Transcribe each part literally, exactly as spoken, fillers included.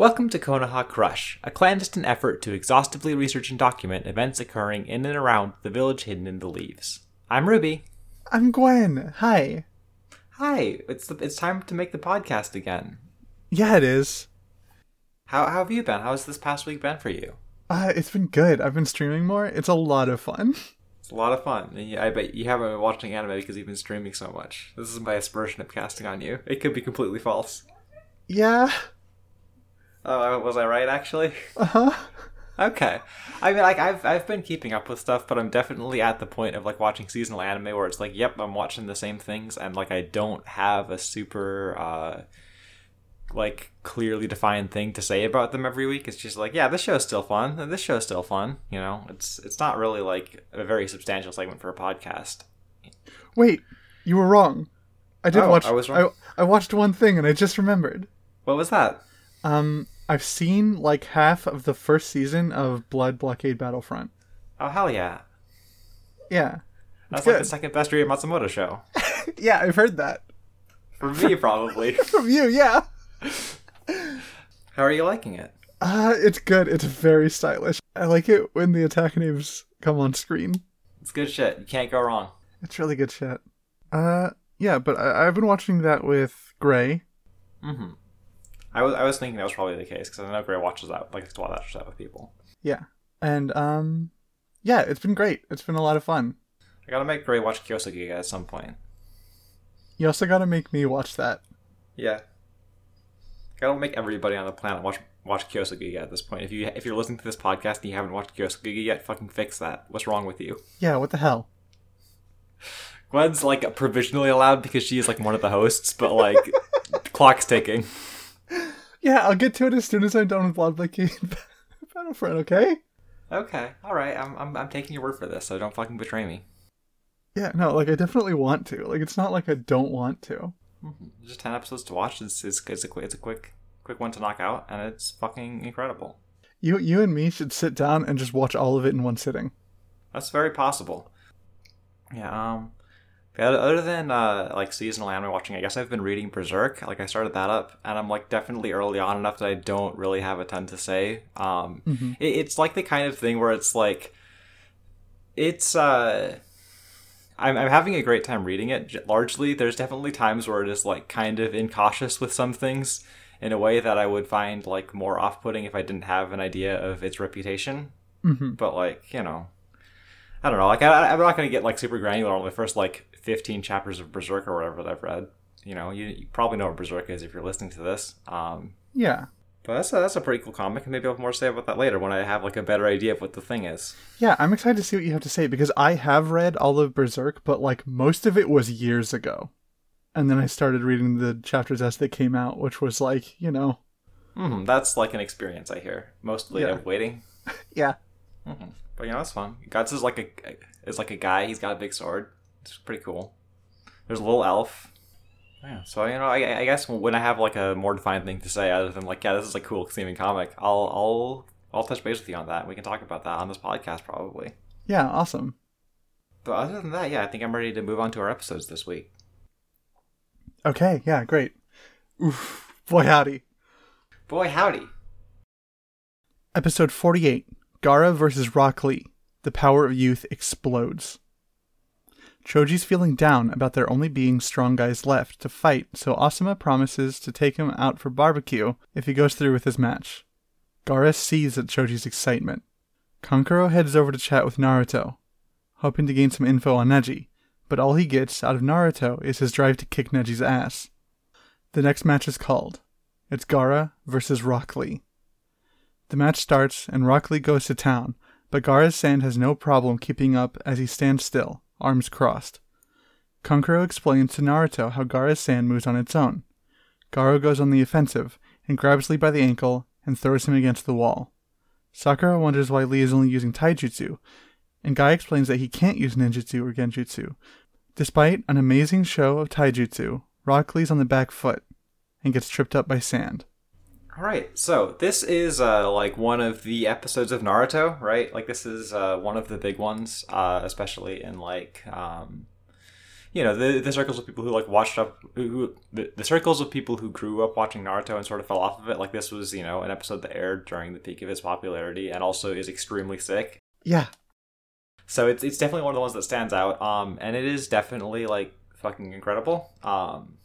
Welcome to Konoha Crush, a clandestine effort to exhaustively research and document events occurring in and around the village hidden in the leaves. I'm Ruby. I'm Gwen. Hi. Hi. It's the, it's time to make the podcast again. Yeah, it is. How, how have you been? How has this past week been for you? Uh, it's been good. I've been streaming more. It's a lot of fun. It's a lot of fun. And I bet you haven't been watching anime because you've been streaming so much. This is my aspersion of casting on you. It could be completely false. Yeah. Oh, uh, was I right, actually? Uh-huh. Okay. I mean, like, I've I've been keeping up with stuff, but I'm definitely at the point of, like, watching seasonal anime where it's like, yep, I'm watching the same things, and, like, I don't have a super, uh, like, clearly defined thing to say about them every week. It's just like, yeah, this show's still fun, and this show's still fun, you know? It's, it's not really, like, a very substantial segment for a podcast. Wait, you were wrong. I did oh, watch... I was wrong? I, I watched one thing, and I just remembered. What was that? Um, I've seen, like, half of the first season of Blood Blockade Battlefront. Oh, hell yeah. Yeah. That's, like, good. The second best Ryo Matsumoto show. Yeah, I've heard that. From me, probably. From you, yeah. How are you liking it? Uh, it's good. It's very stylish. I like it when the attack names come on screen. It's good shit. You can't go wrong. It's really good shit. Uh, yeah, but I- I've been watching that with Gray. Mm-hmm. I was I was thinking that was probably the case, because I know Gray watches that, likes to watch that with people. Yeah. And, um, yeah, it's been great. It's been a lot of fun. I gotta make Gray watch Kyousougiga at some point. You also gotta make me watch that. Yeah. I gotta make everybody on the planet watch watch Kyousougiga at this point. If, you, if you're listening to this podcast and you haven't watched Kyousougiga yet, fucking fix that. What's wrong with you? Yeah, what the hell? Gwen's, like, provisionally allowed because she is, like, one of the hosts, but, like, clock's ticking. Yeah, I'll get to it as soon as I'm done with Blood Blockade Battlefront, okay? Okay, alright, I'm, I'm I'm taking your word for this, so don't fucking betray me. Yeah, no, like, I definitely want to. Like, it's not like I don't want to. Mm-hmm. Just ten episodes to watch, it's, it's, it's, a, it's a quick quick one to knock out, and it's fucking incredible. You you and me should sit down and just watch all of it in one sitting. That's very possible. Yeah, um... Other than, uh, like, seasonal anime watching, I guess I've been reading Berserk. Like, I started that up, and I'm, like, definitely early on enough that I don't really have a ton to say. Um, mm-hmm. it, it's, like, the kind of thing where it's, like, it's, uh... I'm, I'm having a great time reading it. Largely, there's definitely times where it is, like, kind of incautious with some things in a way that I would find, like, more off-putting if I didn't have an idea of its reputation. Mm-hmm. But, like, you know... I don't know, like, I, I'm not gonna get, like, super granular on the first, like, fifteen chapters of Berserk or whatever that I've read. You know, you, you probably know what Berserk is if you're listening to this. Um, yeah. But that's a, that's a pretty cool comic, and maybe I'll have more to say about that later when I have, like, a better idea of what the thing is. Yeah, I'm excited to see what you have to say, because I have read all of Berserk, but, like, most of it was years ago. And then I started reading the chapters as they came out, which was, like, you know... Mm-hmm, that's, like, an experience, I hear. Mostly yeah. Of waiting. Yeah. Mm-hmm. But, you know, it's fun. Guts is like a is like a guy. He's got a big sword. It's pretty cool. There's a little elf. Yeah. So, you know, I, I guess when I have, like, a more defined thing to say, other than, like, yeah, this is a cool seeming comic, I'll I'll I'll touch base with you on that. We can talk about that on this podcast probably. Yeah. Awesome. But other than that, yeah, I think I'm ready to move on to our episodes this week. Okay. Yeah. Great. Oof. Boy howdy. Boy howdy. Episode forty-eight. Gaara versus Rock Lee. The power of youth explodes. Choji's feeling down about there only being strong guys left to fight, so Asuma promises to take him out for barbecue if he goes through with his match. Gaara sees at Choji's excitement. Konkoro heads over to chat with Naruto, hoping to gain some info on Neji, but all he gets out of Naruto is his drive to kick Neji's ass. The next match is called. It's Gaara versus Rock Lee. The match starts, and Rock Lee goes to town, but Gaara's sand has no problem keeping up as he stands still, arms crossed. Konkoro explains to Naruto how Gaara's sand moves on its own. Gaara goes on the offensive, and grabs Lee by the ankle, and throws him against the wall. Sakura wonders why Lee is only using taijutsu, and Guy explains that he can't use ninjutsu or genjutsu. Despite an amazing show of taijutsu, Rock Lee's on the back foot, and gets tripped up by sand. All right, so this is uh, like one of the episodes of Naruto, right? Like this is uh, one of the big ones, uh, especially in like um, you know, the, the circles of people who like watched up, who, who the, the circles of people who grew up watching Naruto and sort of fell off of it. Like this was, you know, an episode that aired during the peak of his popularity and also is extremely sick. Yeah. So it's it's definitely one of the ones that stands out. Um, and it is definitely like fucking incredible. Um,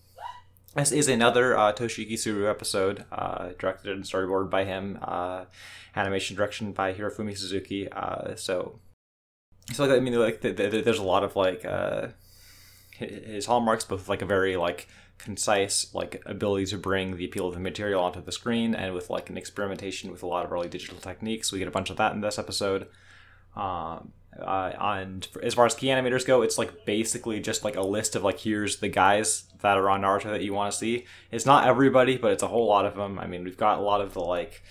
this is another uh, Toshiyuki Tsuru episode, uh, directed and storyboarded by him, uh, animation direction by Hirofumi Suzuki. Uh, so, so like I mean, like the, the, there's a lot of like uh, his hallmarks, both like a very like concise like ability to bring the appeal of the material onto the screen, and with like an experimentation with a lot of early digital techniques. We get a bunch of that in this episode. Um, uh, and as far as key animators go, it's like basically just like a list of like, here's the guys that are on Naruto that you want to see. It's not everybody, but it's a whole lot of them. I mean, we've got a lot of the like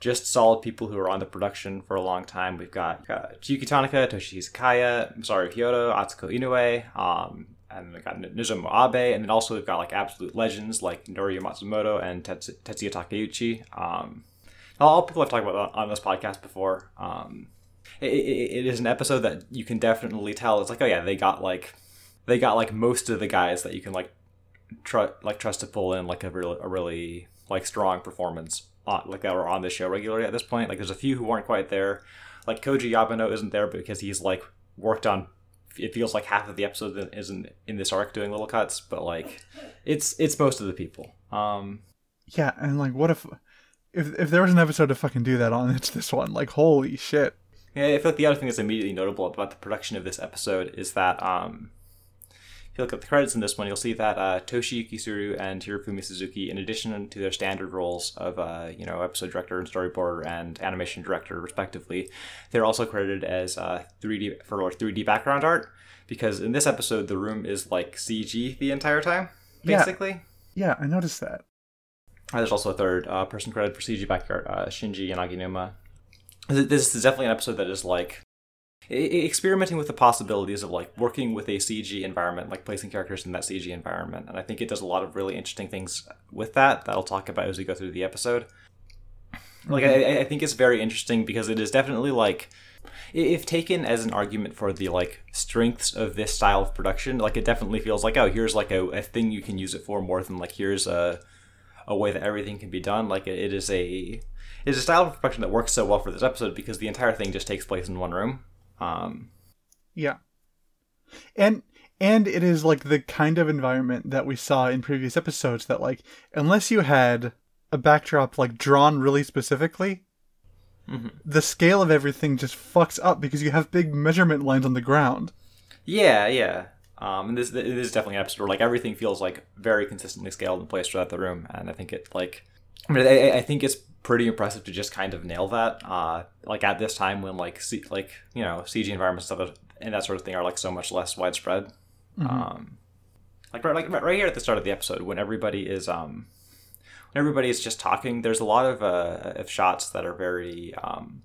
just solid people who are on the production for a long time. We've got uh, Chiki Tanaka, Toshiyuki Kaya, Masaru Hyodo, Atsuko Inoue, um, and we've got Nizumu Abe, and then also we've got like absolute legends like Norio Matsumoto and Tetsu- Tetsuya Takeuchi. Um, all people I've talked about on this podcast before. Um, It, it, it is an episode that you can definitely tell. It's like, oh yeah, they got like, they got like most of the guys that you can like, tr- like trust to pull in like a really, a really like strong performance on, like that were on the show regularly at this point. Like there's a few who weren't quite there. Like Koji Yabuno isn't there because he's like worked on. It feels like half of the episode isn't in this arc doing little cuts, but like, it's it's most of the people. Um, yeah, and like, what if, if if there was an episode to fucking do that on, it's this one. Like, holy shit. Yeah, I feel like the other thing that's immediately notable about the production of this episode is that um, if you look at the credits in this one, you'll see that uh, Toshiyuki Tsuru and Hirofumi Suzuki, in addition to their standard roles of uh, you know, episode director and storyboarder and animation director, respectively, they're also credited as uh, three D for three D background art, because in this episode, the room is like C G the entire time, basically. Yeah, yeah I noticed that. Uh, there's also a third uh, person credited for C G background art, uh, Shinji Yanaginuma. This is definitely an episode that is like experimenting with the possibilities of like working with a C G environment, like placing characters in that C G environment. And I think it does a lot of really interesting things with that that I'll talk about as we go through the episode. Like, mm-hmm. I, I think it's very interesting because it is definitely like, if taken as an argument for the like strengths of this style of production, like it definitely feels like, oh, here's like a, a thing you can use it for more than like, here's a, a way that everything can be done. Like it, it is a... It's a style of production that works so well for this episode because the entire thing just takes place in one room. Um, yeah. And and it is like the kind of environment that we saw in previous episodes that like, unless you had a backdrop like drawn really specifically, mm-hmm. the scale of everything just fucks up because you have big measurement lines on the ground. Yeah, yeah. Um, and this, this is definitely an episode where like everything feels like very consistently scaled and placed throughout the room. And I think it like... I mean, I, I think it's pretty impressive to just kind of nail that. Uh, like at this time when like C- like you know C G environments and stuff and that sort of thing are like so much less widespread. Mm-hmm. Um, like right like right here at the start of the episode when everybody is um when everybody is just talking, there's a lot of uh of shots that are very um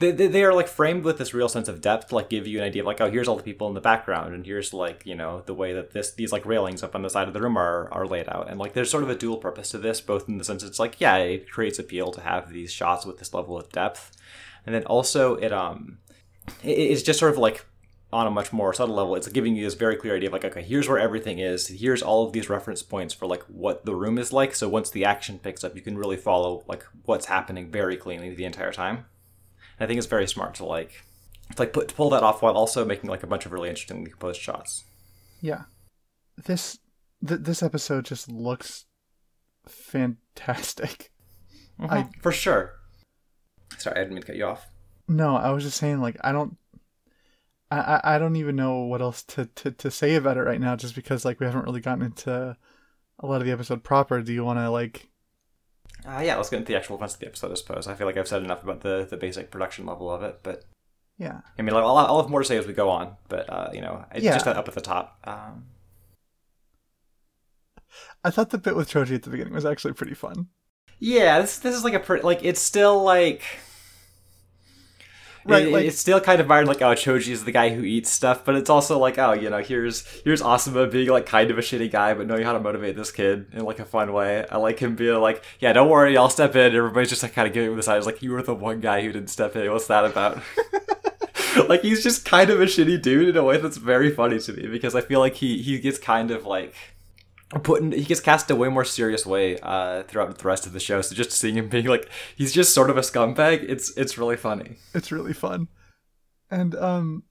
they they, they are like framed with this real sense of depth, like give you an idea of like, oh, here's all the people in the background and here's like, you know, the way that this these like railings up on the side of the room are are laid out. And like there's sort of a dual purpose to this, both in the sense it's like, yeah, it creates appeal to have these shots with this level of depth, and then also it um it, it's just sort of like on a much more subtle level, it's giving you this very clear idea of like, okay, here's where everything is, here's all of these reference points for like what the room is like, so once the action picks up you can really follow like what's happening very cleanly the entire time. I think it's very smart to like, to like put, to pull that off while also making like a bunch of really interestingly composed shots. Yeah, this th- this episode just looks fantastic. Mm-hmm. I, For sure. Sorry, I didn't mean to cut you off. No, I was just saying like I don't, I I, I don't even know what else to, to, to say about it right now. Just because like we haven't really gotten into a lot of the episode proper. Do you want to like? Uh, yeah, let's get into the actual events of the episode, I suppose. I feel like I've said enough about the, the basic production level of it, but... Yeah. I mean, like, I'll, I'll have more to say as we go on, but, uh, you know, it's yeah. just that up at the top. Um... I thought the bit with Choji at the beginning was actually pretty fun. Yeah, this this is like a pretty... Like, it's still, like... Right, it, like... It's still kind of modern, like, oh, Choji is the guy who eats stuff, but it's also like, oh, you know, here's here's Asuma being, like, kind of a shitty guy, but knowing how to motivate this kid in, like, a fun way. I like him being like, yeah, don't worry, I'll step in. Everybody's just, like, kind of giving him the side. It's like, you were the one guy who didn't step in. What's that about? Like, he's just kind of a shitty dude in a way that's very funny to me, because I feel like he, he gets kind of, like, put in, he gets cast in a way more serious way uh, throughout the rest of the show, so just seeing him being, like, he's just sort of a scumbag, it's it's really funny. It's really fun. And, um,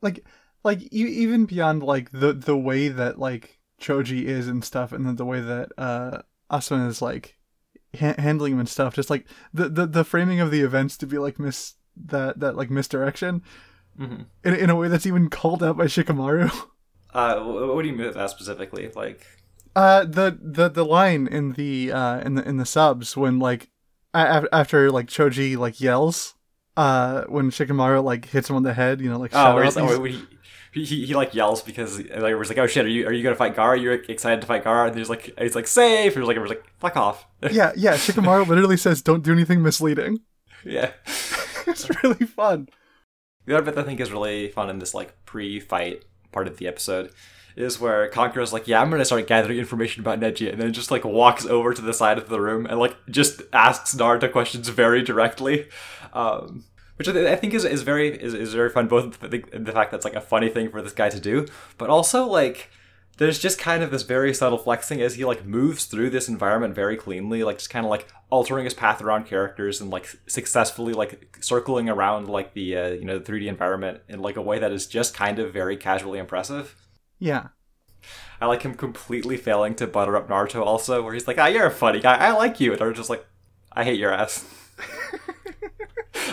like, like e- even beyond, like, the, the way that, like, Choji is and stuff, and then the way that uh, Asuna is, like, ha- handling him and stuff, just, like, the, the, the framing of the events to be, like, mis- that, that like, misdirection mm-hmm. in, in a way that's even called out by Shikamaru. Uh, what do you mean by that specifically? Like... Uh, the, the, the line in the uh in the in the subs when like a- after like Choji like yells uh when Shikamaru like hits him on the head, you know, like oh, shut up. He, he, he, he like yells because like was like, oh shit, are you are you gonna fight Gaara? You're excited to fight Gaara? And he's like he's like safe. He was like it was like fuck off. Yeah, yeah. Shikamaru literally says, don't do anything misleading. Yeah, it's really fun. The other bit I think is really fun in this like pre-fight part of the episode is where Conqueror's like, yeah, I'm gonna start gathering information about Neji, and then just like walks over to the side of the room and like just asks Naruto questions very directly, um, which I, th- I think is is very is, is very fun. Both the, the fact that's like a funny thing for this guy to do, but also like there's just kind of this very subtle flexing as he like moves through this environment very cleanly, like just kind of like altering his path around characters and like successfully like circling around like the uh, you know the three D environment in like a way that is just kind of very casually impressive. Yeah. I like him completely failing to butter up Naruto also, where he's like, ah, you're a funny guy, I like you. And Naruto's just like, I hate your ass.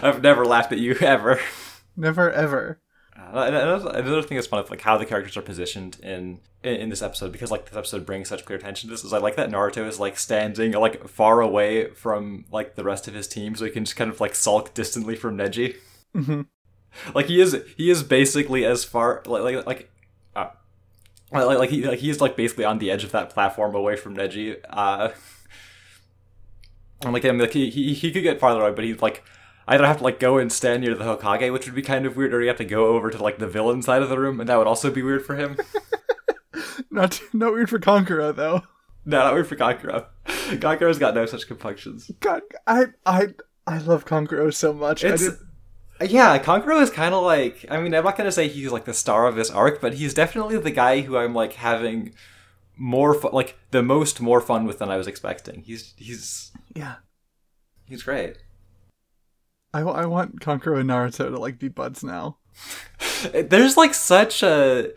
I've never laughed at you, ever. Never, ever. Uh, another, another thing that's fun is like how the characters are positioned in, in, in this episode, because like this episode brings such clear attention to this, is I like that Naruto is like standing like far away from like the rest of his team, so he can just kind of like sulk distantly from Neji. Mm-hmm. Like he is, he is basically as far, like, like, like Like, like he like he's like basically on the edge of that platform away from Neji, uh, and like him, like he, he he could get farther away, but he's like, I don't have to like go and stand near the Hokage, which would be kind of weird, or you have to go over to like the villain side of the room, and that would also be weird for him. not not weird for Konkuro though. No, not weird for Konkuro. Konkuro's got no such compunctions. God, I I I love Konkuro so much. It's... I didn't... Yeah, Konkuro is kind of like, I mean, I'm not going to say he's like the star of this arc, but he's definitely the guy who I'm like having more fun, like the most more fun with than I was expecting. He's, he's, yeah, he's great. I, I want Konkuro and Naruto to like be buds now. There's like such a,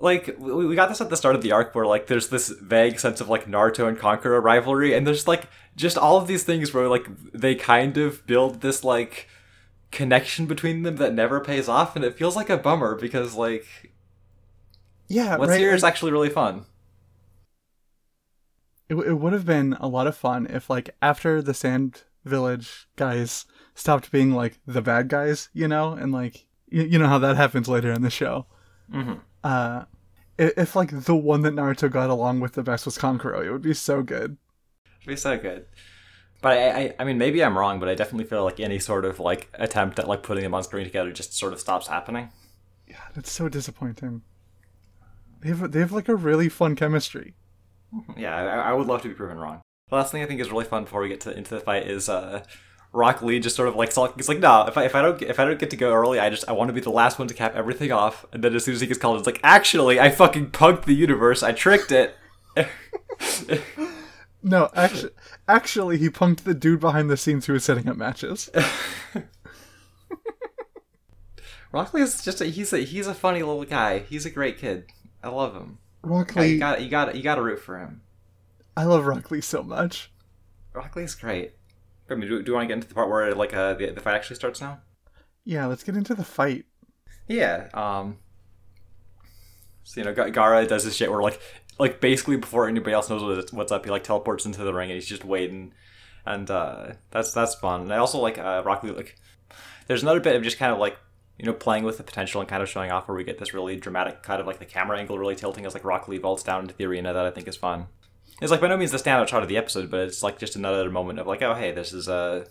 like, we got this at the start of the arc where like there's this vague sense of like Naruto and Konkuro rivalry, and there's like just all of these things where like they kind of build this like connection between them that never pays off, and it feels like a bummer because like yeah what's right, here like, is actually really fun. It, it would have been a lot of fun if like after the Sand Village guys stopped being like the bad guys, you know, and like you, you know how that happens later in the show. Mm-hmm. uh if like the one that Naruto got along with the best was Konkuro, it would be so good. It'd be so good. But I, I, I mean, maybe I'm wrong, but I definitely feel like any sort of, like, attempt at, like, putting them on screen together just sort of stops happening. Yeah, that's so disappointing. They have, they have like, a really fun chemistry. Yeah, I, I would love to be proven wrong. The last thing I think is really fun before we get to into the fight is, uh, Rock Lee just sort of, like, sulking. He's like, no, if I, if I don't if I don't get to go early, I just, I want to be the last one to cap everything off. And then as soon as he gets called, it's like, actually, I fucking punked the universe, I tricked it. No, actually, actually, he punked the dude behind the scenes who was setting up matches. Rock Lee is just a, he's a he's a funny little guy. He's a great kid. I love him. Rock Lee, you got you got you got to root for him. I love Rock Lee so much. Rock Lee's great. I mean, do, do you want to get into the part where like uh, the the fight actually starts now? Yeah, let's get into the fight. Yeah. Um. So you know, Gaara does this shit where like. Like, basically before anybody else knows what's up, he, like, teleports into the ring and he's just waiting. And, uh, that's that's fun. And I also like, uh, Rock Lee, like, there's another bit of just kind of, like, you know, playing with the potential and kind of showing off where we get this really dramatic kind of, like, the camera angle really tilting as, like, Rock Lee vaults down into the arena that I think is fun. It's, like, by no means the standout shot of the episode, but it's, like, just another moment of, like, oh, hey, this is, uh,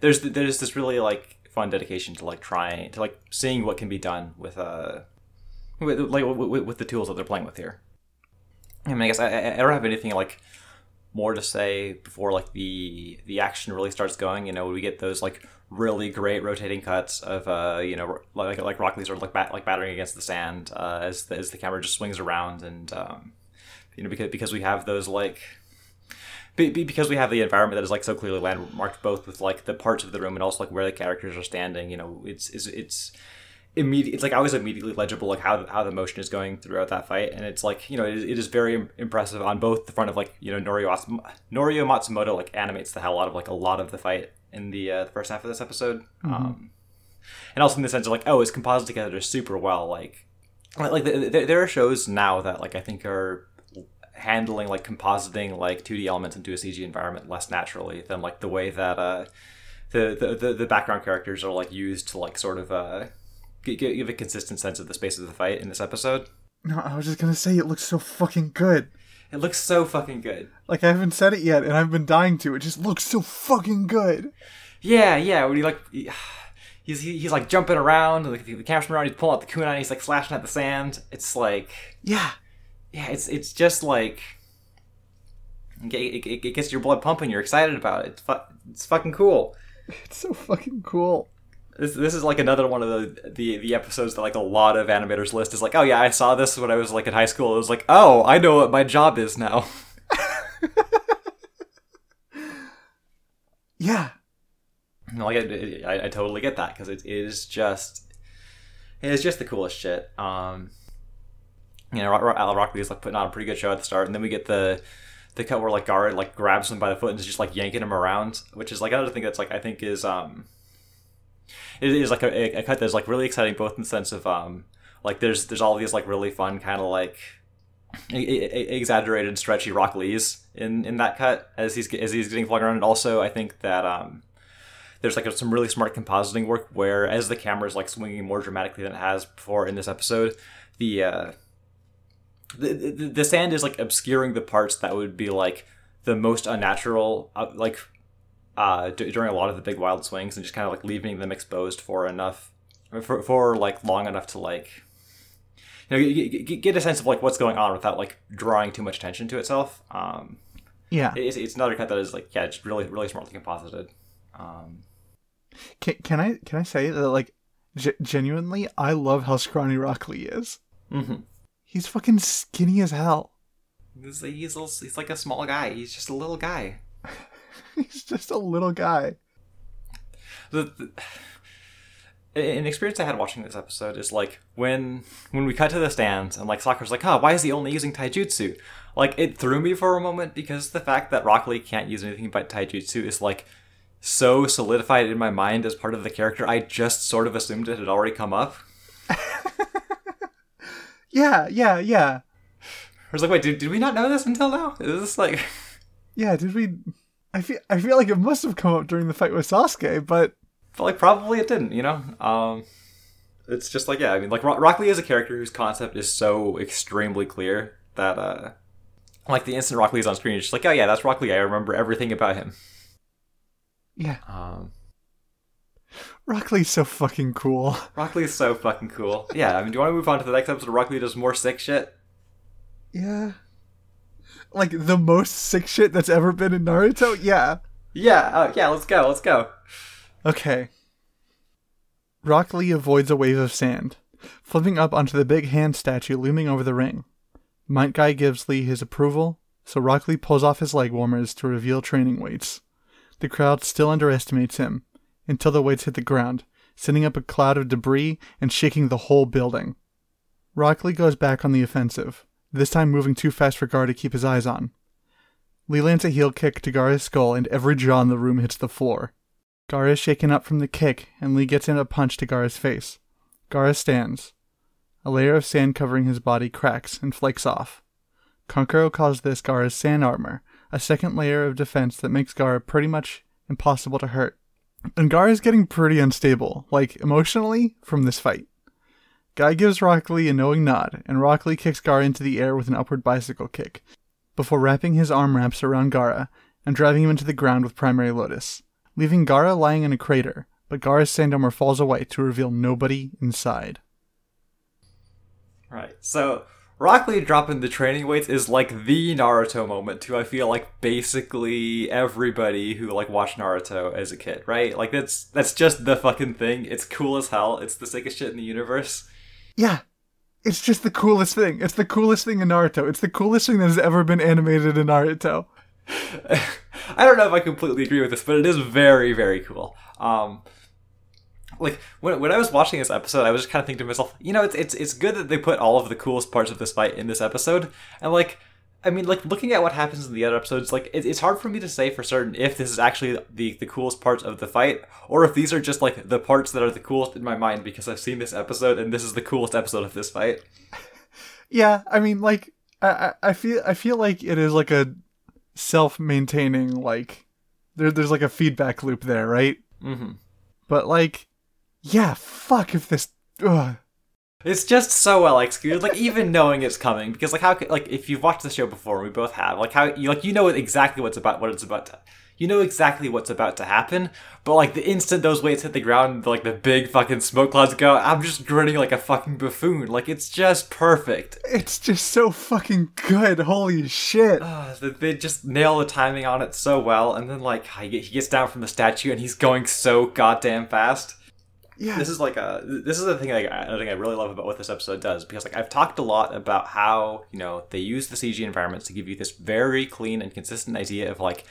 there's there's this really, like, fun dedication to, like, trying, to, like, seeing what can be done with, uh, with, like, with, with the tools that they're playing with here. I mean, I guess I, I don't have anything, like, more to say before like the the action really starts going. You know, we get those like really great rotating cuts of uh you know like like Rock Lee sort of like bat, like battering against the sand uh, as the, as the camera just swings around, and um, you know because because we have those like. Because we have the environment that is like so clearly landmarked, both with like the parts of the room and also like where the characters are standing. You know, it's it's it's immediate. It's like always immediately legible, like how how the motion is going throughout that fight, and it's like you know it, it is very impressive on both the front of like you know Norio Norio Matsumoto like animates the hell out of like a lot of the fight in the uh, the first half of this episode, mm-hmm. um, and also in the sense of like oh it's composited together super well. Like like the, the, there are shows now that like I think are handling like compositing like two D elements into a C G environment less naturally than like the way that uh the the the, the background characters are like used to like sort of uh g- g- give a consistent sense of the space of the fight in this episode. No, I was just gonna say it looks so fucking good. It looks so fucking good. Like I haven't said it yet, and I've been dying to. It just looks so fucking good. Yeah, yeah. When you like. He, He's he's like jumping around, like the camera's around. He's pulling out the kunai. He's like slashing at the sand. It's like yeah. Yeah, it's it's just like it, it, it gets your blood pumping. You're excited about it. It's, fu- it's fucking cool. It's so fucking cool. This this is like another one of the, the the episodes that like a lot of animators list is like, oh yeah, I saw this when I was like in high school. It was like, oh, I know what my job is now. Yeah, like I, I I totally get that because it is just it is just the coolest shit. Um. You know, Rock Lee is like putting on a pretty good show at the start, and then we get the the cut where like Gaara like grabs him by the foot and is just like yanking him around, which is like another thing that's like I think is um it is like a, a cut that's like really exciting, both in the sense of um like there's there's all these like really fun kind of like a, a, exaggerated stretchy Rock Lees in, in that cut as he's as he's getting flung around, and also I think that um. There's like some really smart compositing work where as the camera is like swinging more dramatically than it has before in this episode, the uh. The, the the sand is like obscuring the parts that would be like the most unnatural, uh, like uh, d- during a lot of the big wild swings, and just kind of like leaving them exposed for enough, for for like long enough to like, you know, g- g- get a sense of like what's going on without like drawing too much attention to itself. Um, yeah, it's it's another cut that is like yeah, it's really really smartly composited. Um, can can I can I say that like g- genuinely I love how scrawny Rock Lee is. Mm-hmm. He's fucking skinny as hell. He's, he's, he's like a small guy. He's just a little guy. He's just a little guy. The, the, an experience I had watching this episode is like when when we cut to the stands and like Sakura's like, huh, why is he only using taijutsu? Like it threw me for a moment because the fact that Rock Lee can't use anything but taijutsu is like so solidified in my mind as part of the character. I just sort of assumed it had already come up. Yeah, yeah, yeah. I was like, wait, did did we not know this until now? Is this like... Yeah, did we... I feel I feel like it must have come up during the fight with Sasuke, but... But, like, probably it didn't, you know? Um, it's just like, yeah, I mean, like, Rock Lee is a character whose concept is so extremely clear that, uh... Like, the instant Rock Lee is on screen, it's just like, oh, yeah, that's Rock Lee. I remember everything about him. Yeah. Um... Rock Lee's so fucking cool. Rock Lee's so fucking cool. Yeah, I mean, do you want to move on to the next episode of Rock Lee does more sick shit? Yeah. Like, the most sick shit that's ever been in Naruto? Yeah. Yeah, uh, yeah, let's go, let's go. Okay. Rock Lee avoids a wave of sand, flipping up onto the big hand statue looming over the ring. Might Guy gives Lee his approval, so Rock Lee pulls off his leg warmers to reveal training weights. The crowd still underestimates him, until the weights hit the ground, sending up a cloud of debris and shaking the whole building. Rock Lee goes back on the offensive, this time moving too fast for Gaara to keep his eyes on. Lee lands a heel kick to Gaara's skull, and every jaw in the room hits the floor. Gaara is shaken up from the kick, and Lee gets in a punch to Gaara's face. Gaara stands. A layer of sand covering his body cracks and flakes off. Konkoro calls this Gaara's sand armor, a second layer of defense that makes Gaara pretty much impossible to hurt. And Gaara is getting pretty unstable, like, emotionally, from this fight. Guy gives Rock Lee a knowing nod, and Rock Lee kicks Gaara into the air with an upward bicycle kick, before wrapping his arm wraps around Gaara and driving him into the ground with Primary Lotus, leaving Gaara lying in a crater, but Gaara's sand armor falls away to reveal nobody inside. Right, so Rock Lee dropping the training weights is like the Naruto moment to, I feel like, basically everybody who like watched Naruto as a kid, right? Like that's that's just the fucking thing. It's cool as hell. It's the sickest shit in the universe. Yeah. It's just the coolest thing. It's the coolest thing in Naruto. It's the coolest thing that has ever been animated in Naruto. I don't know if I completely agree with this, but it is very, very cool. Um Like, when when I was watching this episode, I was just kind of thinking to myself, you know, it's it's it's good that they put all of the coolest parts of this fight in this episode. And, like, I mean, like, looking at what happens in the other episodes, like, it, it's hard for me to say for certain if this is actually the, the coolest parts of the fight, or if these are just, like, the parts that are the coolest in my mind because I've seen this episode and this is the coolest episode of this fight. Yeah, I mean, like, I, I feel I feel like it is, like, a self-maintaining, like, there there's, like, a feedback loop there, right? Mm-hmm. But, like... yeah, fuck if this... Ugh. It's just so well executed, like, even knowing it's coming, because, like, how could, like, if you've watched the show before, we both have, like, how, you, like, you know exactly what's about, what it's about to, you know exactly what's about to happen, but, like, the instant those weights hit the ground, like, the big fucking smoke clouds go, I'm just grinning like a fucking buffoon, like, it's just perfect. It's just so fucking good, holy shit. Uh, they just nail the timing on it so well, and then, like, he gets down from the statue, and he's going so goddamn fast. Yeah. This is like a this is the thing I, I think I really love about what this episode does, because like I've talked a lot about how, you know, they use the C G environments to give you this very clean and consistent idea of like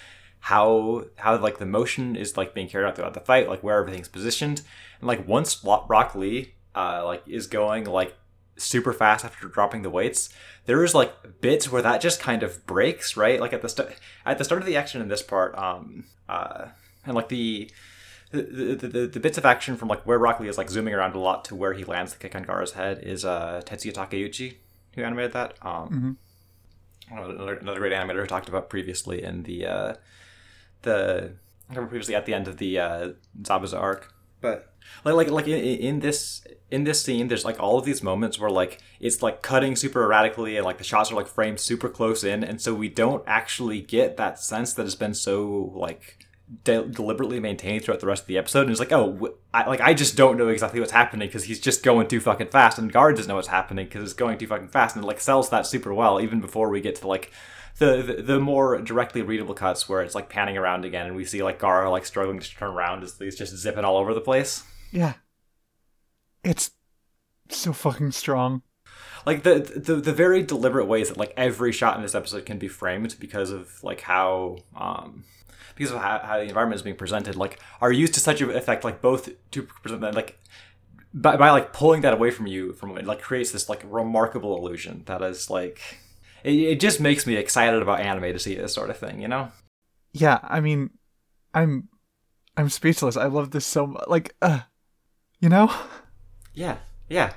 how how like the motion is like being carried out throughout the fight, like where everything's positioned. And like once Rock Lee uh like is going like super fast after dropping the weights, there is like bits where that just kind of breaks, right? Like at the st- at the start of the action in this part, um uh and like the The, the, the, the bits of action from like where Rock Lee is like zooming around a lot to where he lands the kick on Gaara's head is uh, Tetsuya Takeuchi, who animated that. Um, mm-hmm. another, another great animator who talked about previously in the uh, the I remember previously at the end of the uh, Zabuza arc. But like like like in, in this in this scene, there's like all of these moments where like it's like cutting super erratically and like the shots are like framed super close in, and so we don't actually get that sense that has been so like. De- deliberately maintained throughout the rest of the episode, and it's like, oh, wh- I, like I just don't know exactly what's happening because he's just going too fucking fast, and Gaara doesn't know what's happening because it's going too fucking fast, and it like sells that super well even before we get to like the, the the more directly readable cuts where it's like panning around again, and we see like Gaara like struggling to turn around as he's just zipping all over the place. Yeah, it's so fucking strong. Like the the the very deliberate ways that like every shot in this episode can be framed because of like how. Um, because of how, how the environment is being presented, like, are used to such an effect, like, both to present that, like, by, by, like, pulling that away from you, from it, like, creates this, like, remarkable illusion that is, like, it, it just makes me excited about anime to see this sort of thing, you know? Yeah, I mean, I'm, I'm speechless. I love this so much. Like, uh, you know? Yeah, yeah.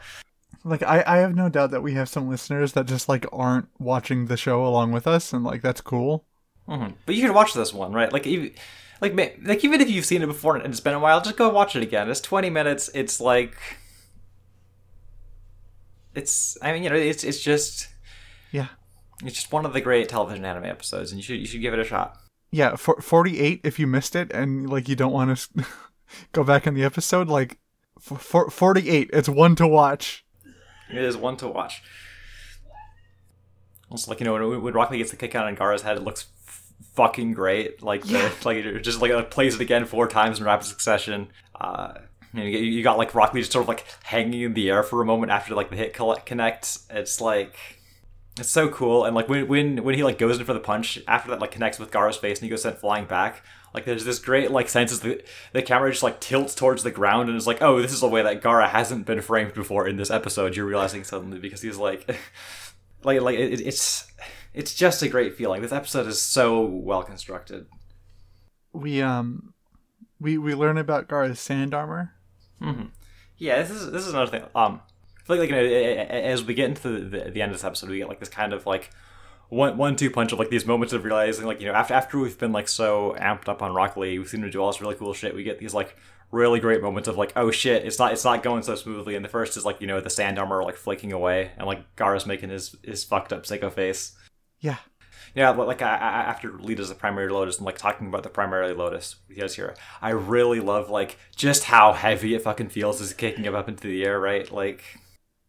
Like, I, I have no doubt that we have some listeners that just, like, aren't watching the show along with us, and, like, that's cool. Mm-hmm. But you should watch this one, right? Like, even, like, like even if you've seen it before and it's been a while, just go watch it again. It's twenty minutes. It's like, it's. I mean, you know, it's it's just, yeah, it's just one of the great television anime episodes, and you should you should give it a shot. Yeah, for forty-eight if you missed it and like you don't want to go back in the episode, like for forty-eight, it's one to watch. It is one to watch. It's like, you know, when, when Rock Lee gets the kick out on Gaara's head, it looks fucking great. Like, yeah. the, like it just like it plays it again four times in rapid succession. Uh, and you, you got like Rock Lee just sort of like hanging in the air for a moment after like the hit connects. It's like it's so cool. And like when when when he like goes in for the punch after that like connects with Gaara's face and he goes sent flying back. Like there's this great like sense as the the camera just like tilts towards the ground and is like, oh, this is a way that Gaara hasn't been framed before in this episode. You're realizing suddenly because he's like. Like, like it, it's it's just a great feeling. This episode is so well constructed. We um, we we learn about Gaara's sand armor. Mm-hmm. Yeah, this is this is another thing. Um, I feel like, like you know, as we get into the, the end of this episode, we get like this kind of like one one two punch of like these moments of realizing like you know after after we've been like so amped up on Rock Lee, we've seen him do all this really cool shit. We get these like. Really great moments of like, oh shit, it's not it's not going so smoothly. And the first is like, you know, the sand armor like flaking away, and like Gaara's making his his fucked up psycho face. Yeah, yeah. But like I, I, after Lee does the primary lotus and like talking about the primary lotus he does here, I really love like just how heavy it fucking feels as it's kicking him up into the air, right? Like,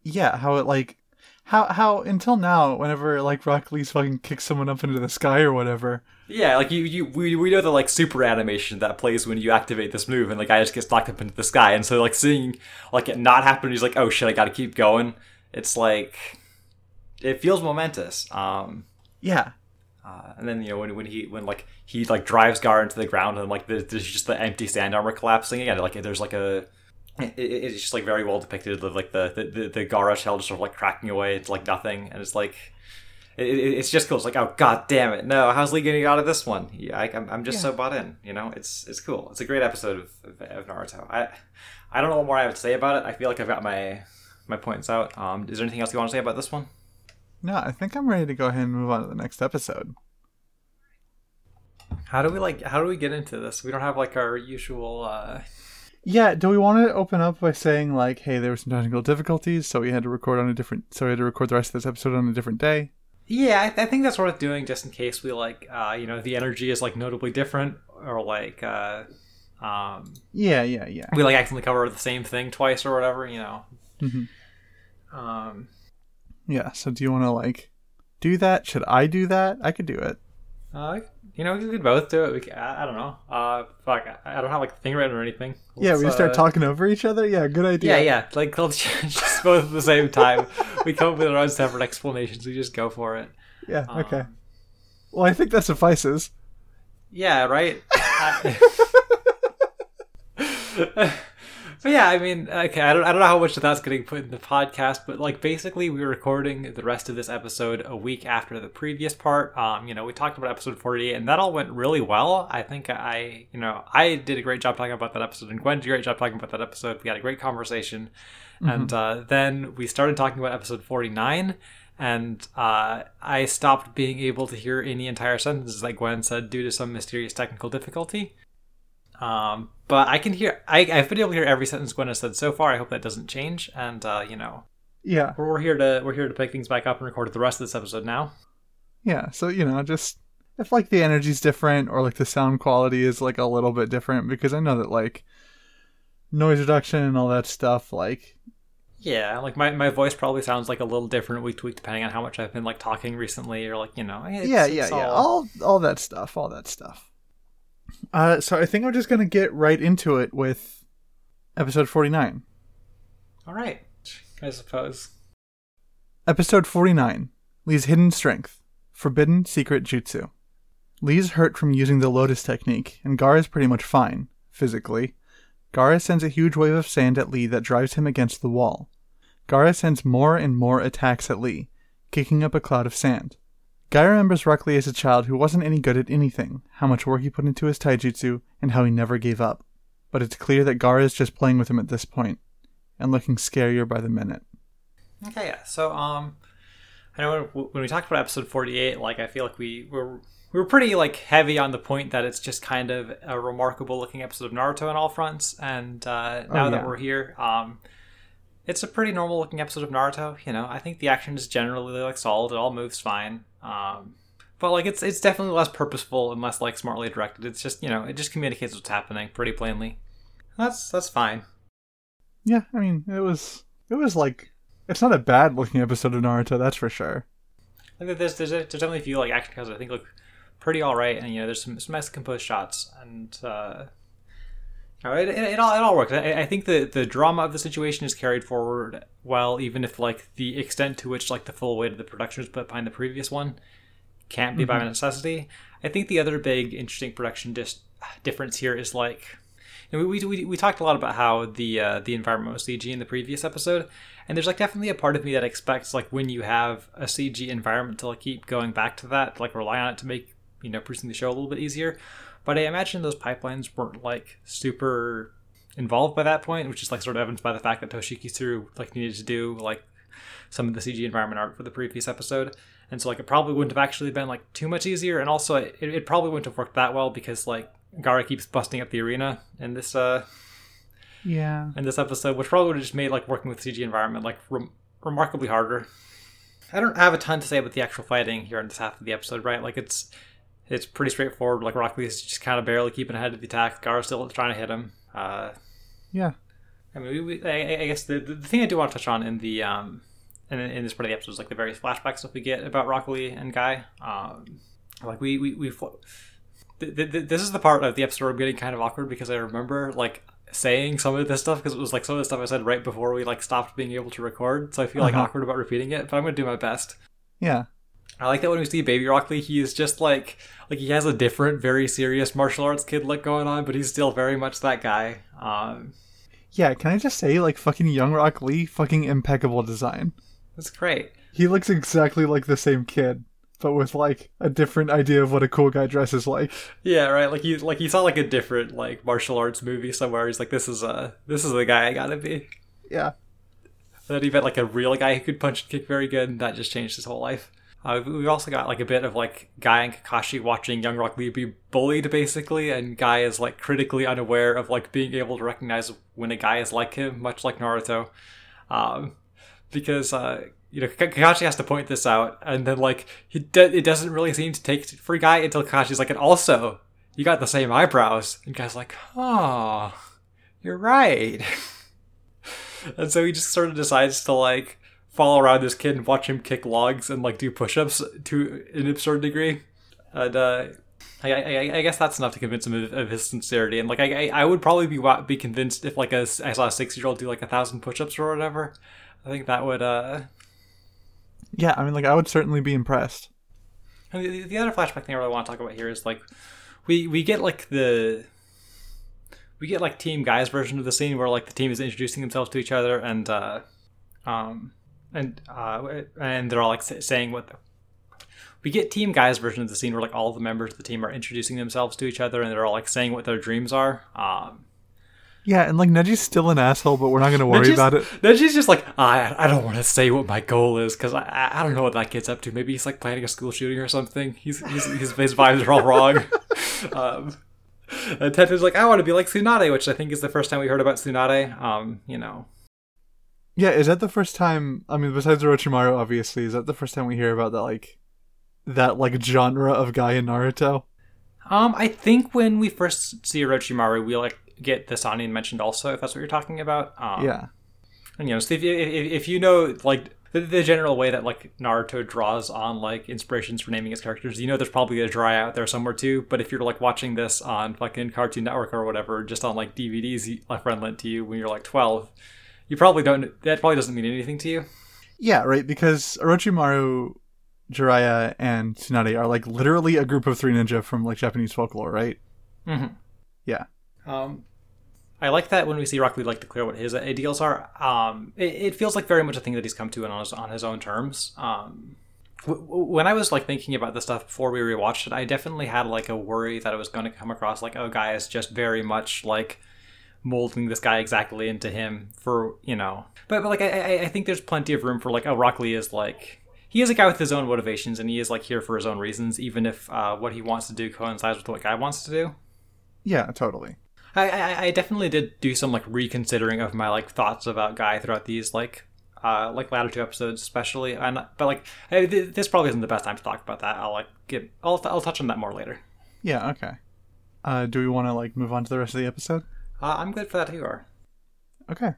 yeah, how it like How how until now, whenever like Rock Lee's fucking kicks someone up into the sky or whatever. Yeah, like you, you we we know the like super animation that plays when you activate this move, and the guy just gets knocked up into the sky. And so like seeing like it not happen, he's like, oh shit, I got to keep going. It's like it feels momentous. Um, yeah. Uh, and then you know when when he when like he like drives Gar into the ground, and like there's just the empty sand armor collapsing again. Like there's like a. It, it, it's just like very well depicted, like the the the, the Gaara shell just sort of like cracking away. It's like nothing, and it's like it, it, it's just cool. It's like, oh god damn it, no! How's Lee getting out of this one? Yeah, I, I'm I'm just yeah. so bought in. You know, it's it's cool. It's a great episode of, of Naruto. I I don't know what more I have to say about it. I feel like I've got my my points out. Um, is there anything else you want to say about this one? No, I think I'm ready to go ahead and move on to the next episode. How do we like? How do we get into this? We don't have like our usual. Uh... Yeah, do we want to open up by saying like, hey, there were some technical difficulties, so we had to record on a different, so we had to record the rest of this episode on a different day? Yeah, I, th- I think that's worth doing just in case we like, uh, you know, the energy is like notably different, or like, uh, um, yeah, yeah, yeah, we like accidentally cover the same thing twice or whatever, you know. Mm-hmm. Um, yeah. So, do you want to like do that? Should I do that? I could do it. Uh, you know, we could both do it. We could, I, I don't know. Uh, fuck, I, I don't have like a thing written or anything. Let's, yeah, we just start uh, talking over each other. Yeah, good idea. Yeah, yeah. Like, let's just both at the same time. We come up with our own separate explanations. We just go for it. Yeah. Um, okay. Well, I think that suffices. Yeah. Right. I- But yeah, I mean, okay, I don't, I don't know how much of that's getting put in the podcast, but like basically we were recording the rest of this episode a week after the previous part. Um, you know, we talked about episode forty-eight, and that all went really well. I think I, you know, I did a great job talking about that episode, and Gwen did a great job talking about that episode. We had a great conversation, mm-hmm. and uh, then we started talking about episode forty-nine, and uh, I stopped being able to hear any entire sentences that Gwen said due to some mysterious technical difficulty. Um, but I can hear, I, I've been able to hear every sentence Gwen has said so far. I hope that doesn't change. And, uh, you know, yeah, we're, we're here to, we're here to pick things back up and record the rest of this episode now. Yeah. So, you know, just if like the energy's different or like the sound quality is like a little bit different, because I know that like noise reduction and all that stuff, like, yeah, like my, my voice probably sounds like a little different week to week, depending on how much I've been like talking recently or like, you know, it's, yeah, yeah, it's all... yeah. All, all that stuff, all that stuff. Uh, so I think I'm just going to get right into it with episode forty-nine. All right, I suppose. Episode forty-nine, Lee's Hidden Strength, Forbidden Secret Jutsu. Lee's hurt from using the Lotus Technique, and Gaara is pretty much fine, physically. Gaara sends a huge wave of sand at Lee that drives him against the wall. Gaara sends more and more attacks at Lee, kicking up a cloud of sand. Guy remembers Rock Lee as a child who wasn't any good at anything, how much work he put into his taijutsu, and how he never gave up. But it's clear that Gaara is just playing with him at this point, and looking scarier by the minute. Okay, yeah. So, um, I know when we talked about episode forty-eight, like, I feel like we were, we were pretty, like, heavy on the point that it's just kind of a remarkable-looking episode of Naruto on all fronts, and uh, now oh, yeah. that we're here, um... it's a pretty normal-looking episode of Naruto, you know. I think the action is generally, like, solid. It all moves fine. Um, but, like, it's it's definitely less purposeful and less, like, smartly directed. It's just, you know, it just communicates what's happening pretty plainly. That's that's fine. Yeah, I mean, it was, it was like, it's not a bad-looking episode of Naruto, that's for sure. I think there's, there's, a, there's definitely a few, like, action cuts that I think look pretty all right. And, you know, there's some, some nice composed shots. And, uh... It, it, it all it all works. I, I think the, the drama of the situation is carried forward well, even if like the extent to which like the full weight of the production is put behind the previous one can't be mm-hmm. by necessity. I think the other big interesting production dis- difference here is like you know, we, we we we talked a lot about how the uh, the environment was C G in the previous episode, and there's like definitely a part of me that expects like when you have a C G environment to like keep going back to that, to, like rely on it to make you know producing the show a little bit easier. But I imagine those pipelines weren't, like, super involved by that point, which is, like, sort of evidenced by the fact that Toshiyuki Tsuru, like, needed to do, like, some of the C G environment art for the previous episode. And so, like, it probably wouldn't have actually been, like, too much easier. And also, it, it probably wouldn't have worked that well because, like, Gaara keeps busting up the arena in this, uh... Yeah. In this episode, which probably would have just made, like, working with C G environment, like, rem- remarkably harder. I don't have a ton to say about the actual fighting here in this half of the episode, right? Like, it's... It's pretty straightforward. Like, Rock Lee is just kind of barely keeping ahead of the attack. Gaara's still trying to hit him. Uh, yeah. I mean, we, we, I, I guess the, the thing I do want to touch on in the um, and in, in this part of the episode is like the various flashback stuff we get about Rock Lee and Guy. Um, like we we we. Fl- th- th- th- this is the part of the episode where I'm getting kind of awkward because I remember like saying some of this stuff because it was like some of the stuff I said right before we like stopped being able to record, so I feel uh-huh. like awkward about repeating it. But I'm gonna do my best. Yeah. I like that when we see Baby Rock Lee, he is just like, like he has a different, very serious martial arts kid look going on, but he's still very much that guy. Um, yeah, can I just say, like, fucking young Rock Lee, fucking impeccable design. That's great. He looks exactly like the same kid, but with, like, a different idea of what a cool guy dress is like. Yeah, right, like he, like he saw, like, a different, like, martial arts movie somewhere. He's like, this is, uh, this is the guy I gotta be. Yeah. And then he met, like, a real guy who could punch and kick very good, and that just changed his whole life. Uh, we've also got like a bit of like Guy and Kakashi watching young Rock Lee be bullied basically, and Guy is like critically unaware of like being able to recognize when a guy is like him, much like Naruto, um, because uh, you know Kakashi has to point this out, and then like he de- it doesn't really seem to take for Guy until Kakashi's like, and also you got the same eyebrows, and Guy's like, oh, you're right, and so he just sort of decides to like follow around this kid and watch him kick logs and like do push-ups to an absurd degree, and uh I, I, I guess that's enough to convince him of, of his sincerity. And like I I would probably be be convinced if like a, I saw a six-year-old do like a thousand push-ups or whatever. I think that would uh yeah I mean like I would certainly be impressed. And the, the other flashback thing I really want to talk about here is like we we get like the we get like Team Guy's version of the scene where like the team is introducing themselves to each other, and uh um And uh, and they're all like saying what the... we get Team Guy's version of the scene where like all the members of the team are introducing themselves to each other, and they're all like saying what their dreams are. Um, yeah, and like Neji's still an asshole, but we're not going to worry about it. Neji's just like, I I don't want to say what my goal is because I I don't know what that kid's up to. Maybe he's like planning a school shooting or something. He's, he's his his vibes are all wrong. um, and Tetsu's like, I want to be like Tsunade, which I think is the first time we heard about Tsunade. Um, you know. Yeah, is that the first time, I mean, besides Orochimaru, obviously, is that the first time we hear about that, like, that, like, genre of guy in Naruto? Um, I think when we first see Orochimaru, we, like, get the Sannin mentioned also, if that's what you're talking about. Um, yeah. And, you know, so if, if, if you know, like, the, the general way that, like, Naruto draws on, like, inspirations for naming its characters, you know there's probably a dry out there somewhere, too, but if you're, like, watching this on fucking Cartoon Network or whatever, just on, like, D V Ds a friend lent to you when you're, like, twelve... You probably don't, that probably doesn't mean anything to you. Yeah, right, because Orochimaru, Jiraiya, and Tsunade are, like, literally a group of three ninja from, like, Japanese folklore, right? Mm-hmm. Yeah. Um, I like that when we see Rock Lee, like, declare what his ideals are. Um, it, it feels like very much a thing that he's come to on his, on his own terms. Um, w- w- when I was, like, thinking about this stuff before we rewatched it, I definitely had, like, a worry that it was going to come across, like, oh, guy is just very much, like... molding this guy exactly into him for, you know, but, but like I I think there's plenty of room for like, oh, Rock Lee is like, he is a guy with his own motivations, and he is like here for his own reasons, even if uh, what he wants to do coincides with what Guy wants to do. Yeah, totally. I, I I definitely did do some like reconsidering of my like thoughts about Guy throughout these like uh like latter two episodes especially, and but like I, this probably isn't the best time to talk about that. I'll like get I'll I'll touch on that more later. Yeah. Okay. Uh, do we want to like move on to the rest of the episode? Uh, I'm good for that, you are. Okay.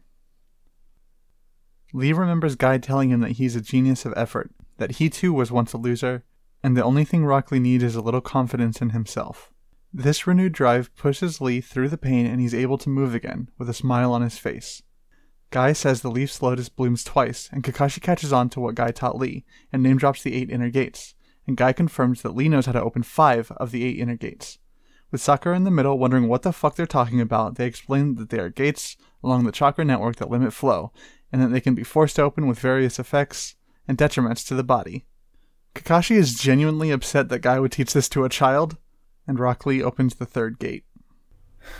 Lee remembers Guy telling him that he's a genius of effort, that he too was once a loser, and the only thing Rock Lee needs is a little confidence in himself. This renewed drive pushes Lee through the pain, and he's able to move again, with a smile on his face. Guy says the leaf's lotus blooms twice, and Kakashi catches on to what Guy taught Lee, and name drops the eight inner gates, and Guy confirms that Lee knows how to open five of the eight inner gates. With Sakura in the middle, wondering what the fuck they're talking about, they explain that they are gates along the chakra network that limit flow, and that they can be forced open with various effects and detriments to the body. Kakashi is genuinely upset that Guy would teach this to a child, and Rock Lee opens the third gate.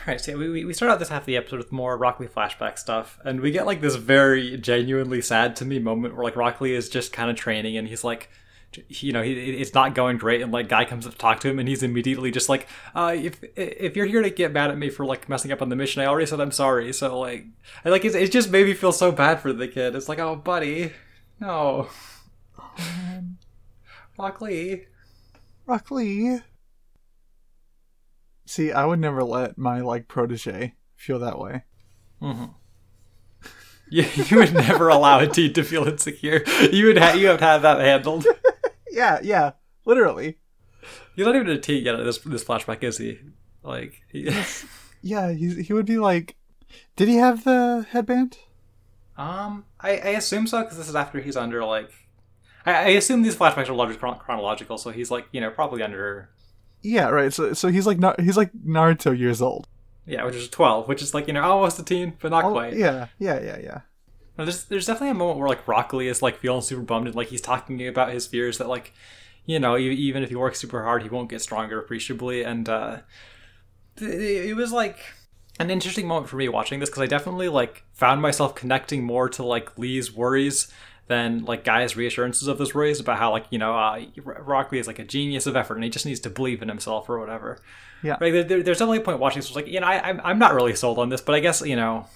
Alright, so we we start out this half of the episode with more Rock Lee flashback stuff, and we get like this very genuinely sad to me moment where like Rock Lee is just kind of training, and he's like, you know, he, it's not going great, and like Guy comes up to talk to him, and he's immediately just like, uh if if you're here to get mad at me for like messing up on the mission, I already said I'm sorry. So like, and like it's, it just made me feel so bad for the kid. It's like, oh buddy, no. um, Rock Lee Rock Lee see, I would never let my like protege feel that way. Mm-hmm. You, you would never allow a teen to feel insecure. You would ha- you have to have that handled. Yeah, yeah, literally. You're not even a teen yet at this this flashback, is he? Like, he... yeah, he he would be like. Did he have the headband? Um, I, I assume so, because this is after he's under like. I, I assume these flashbacks are largely chron- chronological, so he's like, you know, probably under. Yeah, right. So so he's like he's like Naruto years old. Yeah, which is twelve, which is like, you know, almost a teen, but not oh, quite. Yeah, yeah, yeah, yeah. Now, there's there's definitely a moment where like Rock Lee is like feeling super bummed and like he's talking about his fears that like, you know, even if he works super hard, he won't get stronger appreciably, and uh, it, it was like an interesting moment for me watching this because I definitely like found myself connecting more to like Lee's worries than like Guy's reassurances of those worries about how like, you know, uh, Rock Lee is like a genius of effort and he just needs to believe in himself or whatever. Yeah. Like, there, there's definitely a point watching this was like, you know, I, I'm I'm not really sold on this, but I guess, you know,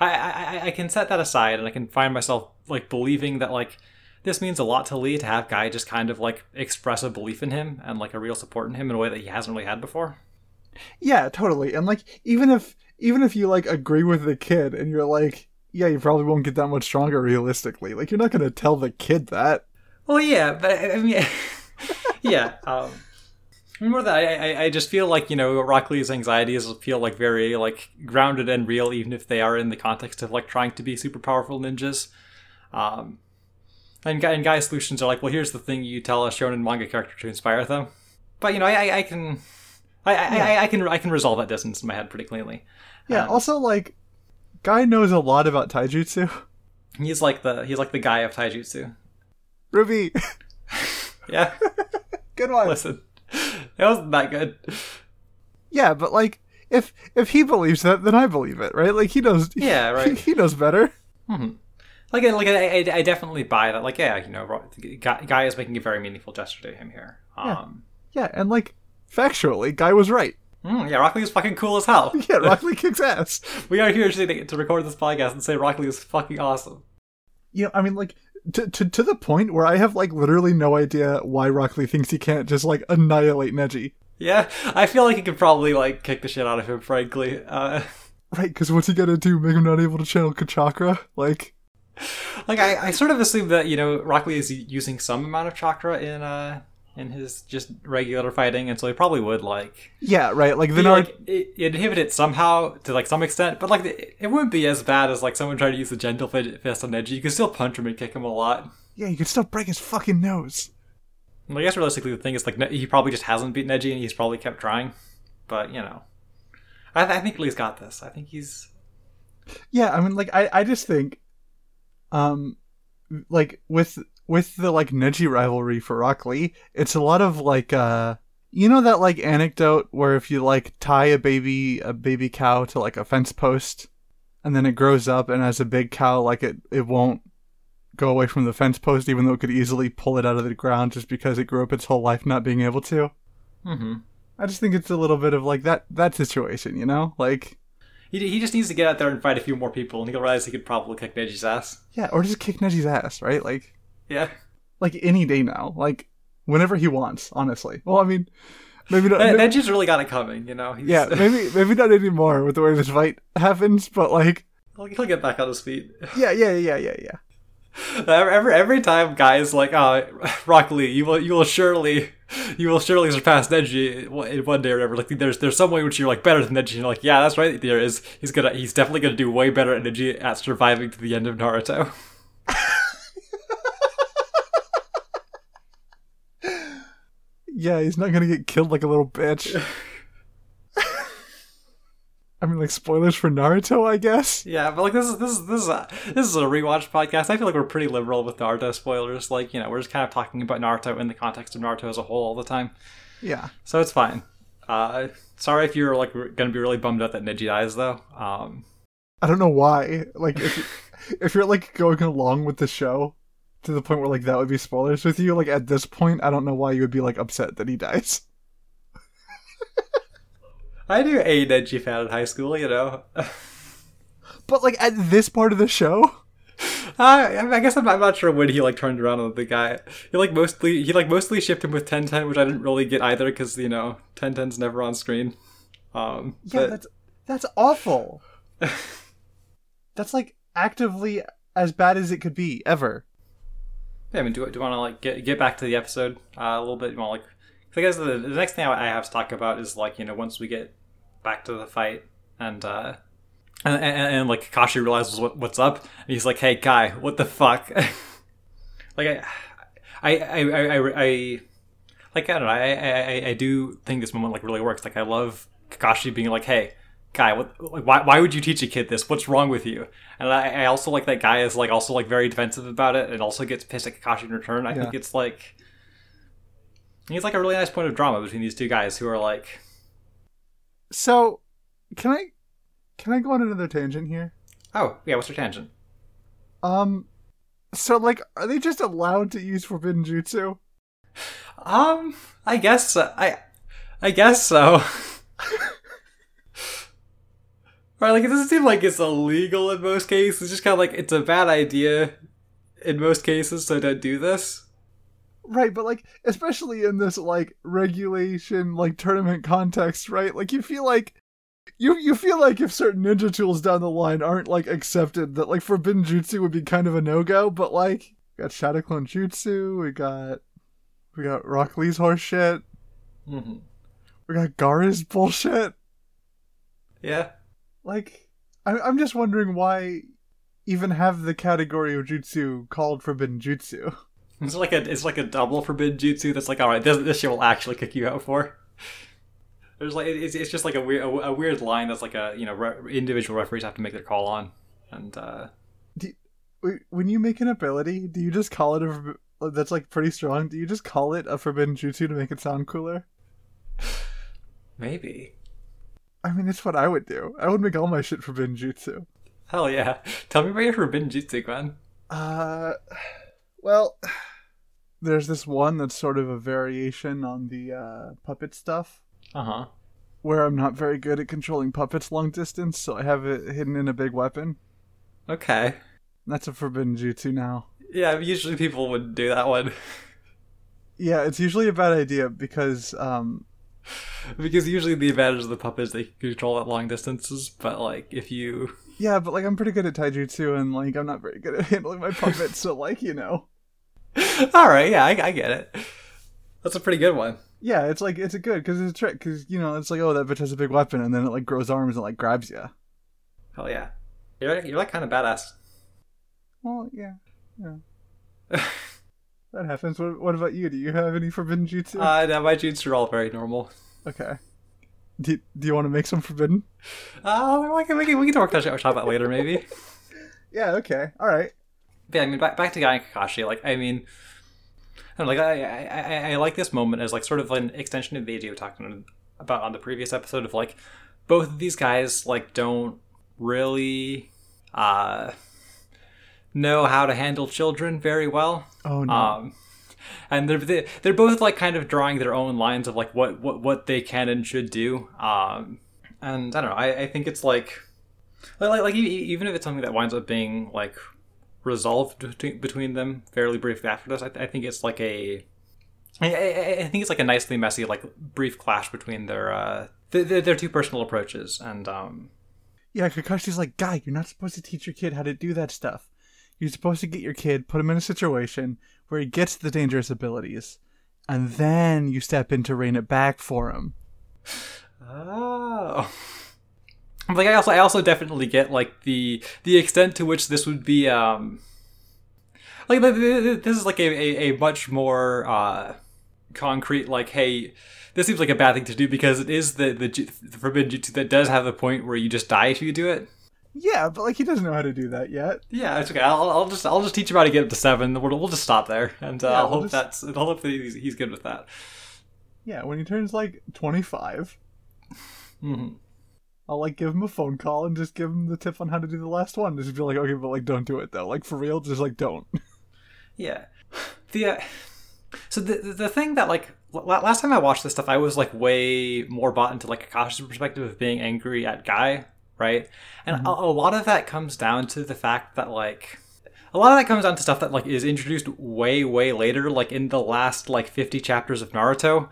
I, I I can set that aside and I can find myself like believing that like this means a lot to Lee to have Guy just kind of like express a belief in him and like a real support in him in a way that he hasn't really had before. Yeah, totally. And like even if even if you like agree with the kid and you're like, yeah, you probably won't get that much stronger realistically. Like, you're not going to tell the kid that. Well, yeah, but I mean, yeah. Um, more than I, I, I just feel like, you know, Rock Lee's anxieties feel like very like grounded and real, even if they are in the context of like trying to be super powerful ninjas. Um, and guy and Guy's solutions are like, well, here's the thing you tell a shonen manga character to inspire them. But you know, I, I, I can, I, yeah. I, I, I can, I can resolve that distance in my head pretty cleanly. Yeah. Um, also, like. Guy knows a lot about taijutsu. He's like the he's like the guy of taijutsu. Ruby. Yeah. Good one. Listen, it wasn't that good. Yeah, but like if if he believes that, then I believe it, right? Like he knows. Yeah, right. He, he knows better. Mm-hmm. Like like I, I I definitely buy that. Like yeah, you know, guy, guy is making a very meaningful gesture to him here. Um, yeah. yeah, and like factually, Guy was right. Mm, yeah, Rock Lee is fucking cool as hell. Yeah, Rock Lee kicks ass. We are here to, to record this podcast and say Rock Lee is fucking awesome. You know, I mean, like, to, to to the point where I have, like, literally no idea why Rock Lee thinks he can't just, like, annihilate Neji. Yeah, I feel like he could probably, like, kick the shit out of him, frankly. Uh, right, because what's he gonna do? Make him not able to channel Chakra? Like, like I, I sort of assume that, you know, Rock Lee is using some amount of Chakra in, uh... in his just regular fighting, and so he probably would, like... Yeah, right, like... Then like, inhibit it somehow, to, like, some extent, but, like, it, it wouldn't be as bad as, like, someone trying to use the gentle fist on Neji. You could still punch him and kick him a lot. Yeah, you could still break his fucking nose. Well, I guess, realistically, the thing is, like, he probably just hasn't beat Neji, and he's probably kept trying. But, you know... I, th- I think Lee's got this. I think he's... Yeah, I mean, like, I, I just think... Um, like, with... With the, like, Neji rivalry for Rock Lee, it's a lot of, like, uh... You know that, like, anecdote where if you, like, tie a baby a baby cow to, like, a fence post, and then it grows up, and as a big cow, like, it, it won't go away from the fence post, even though it could easily pull it out of the ground just because it grew up its whole life not being able to? Mm-hmm. I just think it's a little bit of, like, that, that situation, you know? Like... He he just needs to get out there and fight a few more people, and he'll realize he could probably kick Neji's ass. Yeah, or just kick Neji's ass, right? Like... Yeah. Like, any day now. Like, whenever he wants, honestly. Well, I mean, maybe not... Maybe, Neji's really got it coming, you know? He's, yeah, maybe maybe not anymore with the way this fight happens, but, like... He'll get back on his feet. Yeah, yeah, yeah, yeah, yeah. Every, every time Guy's like, oh, Rock Lee, you will, you will surely... You will surely surpass Neji in one day or whatever. Like, there's there's some way which you're, like, better than Neji. And you're like, yeah, that's right. There is. He's gonna he's definitely gonna do way better at Neji at surviving to the end of Naruto. Yeah, he's not gonna get killed like a little bitch. I mean, like, spoilers for Naruto, I guess. Yeah, but like this is this is this is a, this is a rewatch podcast. I feel like we're pretty liberal with Naruto spoilers. Like, you know, we're just kind of talking about Naruto in the context of Naruto as a whole all the time. Yeah. So it's fine. Uh, sorry if you're like gonna be really bummed out that Neji dies, though. Um, I don't know why. Like, if if you're like going along with the show. To the point where, like, that would be spoilers with you. Like, at this point, I don't know why you would be, like, upset that he dies. I knew a Neji fan in high school, you know. But, like, at this part of the show? I, I guess I'm, I'm not sure when he, like, turned around on the guy. He, like, mostly he like mostly shipped him with ten ten, which I didn't really get either, because, you know, ten ten's never on screen. Um, yeah, but... that's, that's awful. that's like actively as bad as it could be ever. Yeah, I mean, do, do you want to like get get back to the episode uh, a little bit? You want like, I guess the, the next thing I have to talk about is like, you know, once we get back to the fight and uh, and, and, and like Kakashi realizes what, what's up, and he's like, "Hey, Kai, what the fuck?" Like I, I, I, I, I, like I don't know. I, I, I do think this moment like really works. Like I love Kakashi being like, "Hey, Kai, what? Like, why, why would you teach a kid this? What's wrong with you?" And I, I also like that Guy is like also like very defensive about it, and also gets pissed at Kakashi in return. I yeah. think it's like, it's like a really nice point of drama between these two guys who are like. So, can I, can I go on another tangent here? Oh yeah, what's your tangent? Um. So, like, are they just allowed to use forbidden jutsu? Um, I guess so. I, I guess so. Right, like, it doesn't seem like it's illegal in most cases. It's just kind of like, it's a bad idea in most cases, so don't do this. Right, but, like, especially in this, like, regulation, like, tournament context, right? Like, you feel like... You you feel like if certain ninja tools down the line aren't, like, accepted, that, like, forbidden jutsu would be kind of a no-go, but, like, we got Shadow Clone Jutsu, we got, we got Rock Lee's horse shit, mm-hmm. we got Gaara's bullshit. Yeah. Like, I, I'm just wondering why even have the category of jutsu called forbidden jutsu. It's like a, it's like a double forbidden jutsu that's like, alright, this, this shit will actually kick you out for. There's like it's it's just like a weird a, a weird line that's like a you know re- individual referees have to make their call on, and uh, do you, when you make an ability, do you just call it a that's like pretty strong? Do you just call it a forbidden jutsu to make it sound cooler? Maybe. I mean, it's what I would do. I would make all my shit forbidden jutsu. Hell yeah! Tell me about your forbidden jutsu, Gwen. Uh, well, there's this one that's sort of a variation on the uh, puppet stuff. Uh-huh. Where I'm not very good at controlling puppets long distance, so I have it hidden in a big weapon. Okay. That's a forbidden jutsu now. Yeah, usually people would do that one. Yeah, it's usually a bad idea because, um... because usually the advantage of the puppets, they can control at long distances, but, like, if you... Yeah, but, like, I'm pretty good at taijutsu, and, like, I'm not very good at handling my puppets, so, like, you know. Alright, yeah, I, I get it. That's a pretty good one. Yeah, it's like, it's a good, because it's a trick, because, you know, it's like, oh, that bitch has a big weapon, and then it, like, grows arms and, like, grabs you. Hell yeah. You're, you're like, kind of badass. Well, yeah. Yeah. That happens. What, what about you? Do you have any forbidden jutsu? Uh, no, my jutsu are all very normal. Okay. Do, do you want to make some forbidden? Uh, we can, we can, we can talk about that about later, maybe. Yeah, okay. All right. But, yeah, I mean, back, back to Guy and Kakashi, like, I mean... And like I, I, I like this moment as like sort of an extension of the idea we talked about on the previous episode of like both of these guys like don't really uh, know how to handle children very well. Oh no! Um, and they're they're both like kind of drawing their own lines of like what what, what they can and should do. Um, and I don't know. I, I think it's like like like even if it's something that winds up being like. Resolved between them fairly briefly after this. I, th- I think it's like a, I, I, I think it's like a nicely messy like brief clash between their uh th- th- their two personal approaches and um. Yeah, Kakashi's like, Guy, you're not supposed to teach your kid how to do that stuff. You're supposed to get your kid, put him in a situation where he gets the dangerous abilities, and then you step in to rein it back for him. Oh. Like I also, I also definitely get like the the extent to which this would be um, like this is like a, a, a much more uh, concrete like hey, this seems like a bad thing to do because it is the the, the forbidden jutsu that does have the point where you just die if you do it. Yeah, but like he doesn't know how to do that yet. Yeah, it's okay. I'll I'll just I'll just teach him how to get up to seven. We'll, we'll just stop there, and uh, yeah, I'll we'll hope just... that's I'll hope that he's, he's good with that. Yeah, when he turns like twenty-five. Mm-hmm. I'll, like, give him a phone call and just give him the tip on how to do the last one. Just be like, okay, but, like, don't do it, though. Like, for real, just, like, don't. Yeah. The, uh, so the the thing that, like, l- last time I watched this stuff, I was, like, way more bought into, like, Kakashi's perspective of being angry at Guy, right? And mm-hmm. a, a lot of that comes down to the fact that, like, a lot of that comes down to stuff that, like, is introduced way, way later, like, in the last, like, fifty chapters of Naruto,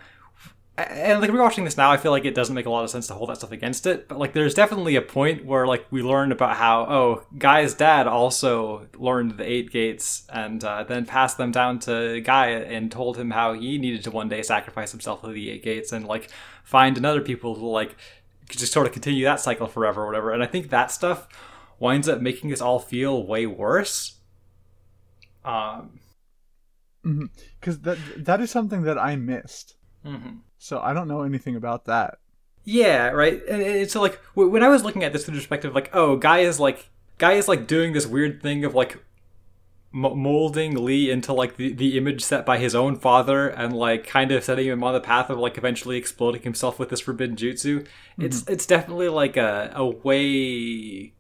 and like rewatching this now, I feel like it doesn't make a lot of sense to hold that stuff against it. But like, there's definitely a point where like we learned about how oh, Gai's dad also learned the Eight Gates and uh, then passed them down to Gai and told him how he needed to one day sacrifice himself to the Eight Gates and like find another people who like could just sort of continue that cycle forever or whatever. And I think that stuff winds up making this all feel way worse. Um, because mm-hmm. that that is something that I missed. Mm-hmm. So I don't know anything about that. Yeah, right. And, and so like w- when I was looking at this through the perspective, like, oh, Guy is like Guy is like doing this weird thing of like m- molding Lee into like the, the image set by his own father, and like kind of setting him on the path of like eventually exploding himself with this forbidden jutsu. Mm-hmm. It's it's definitely like a a way.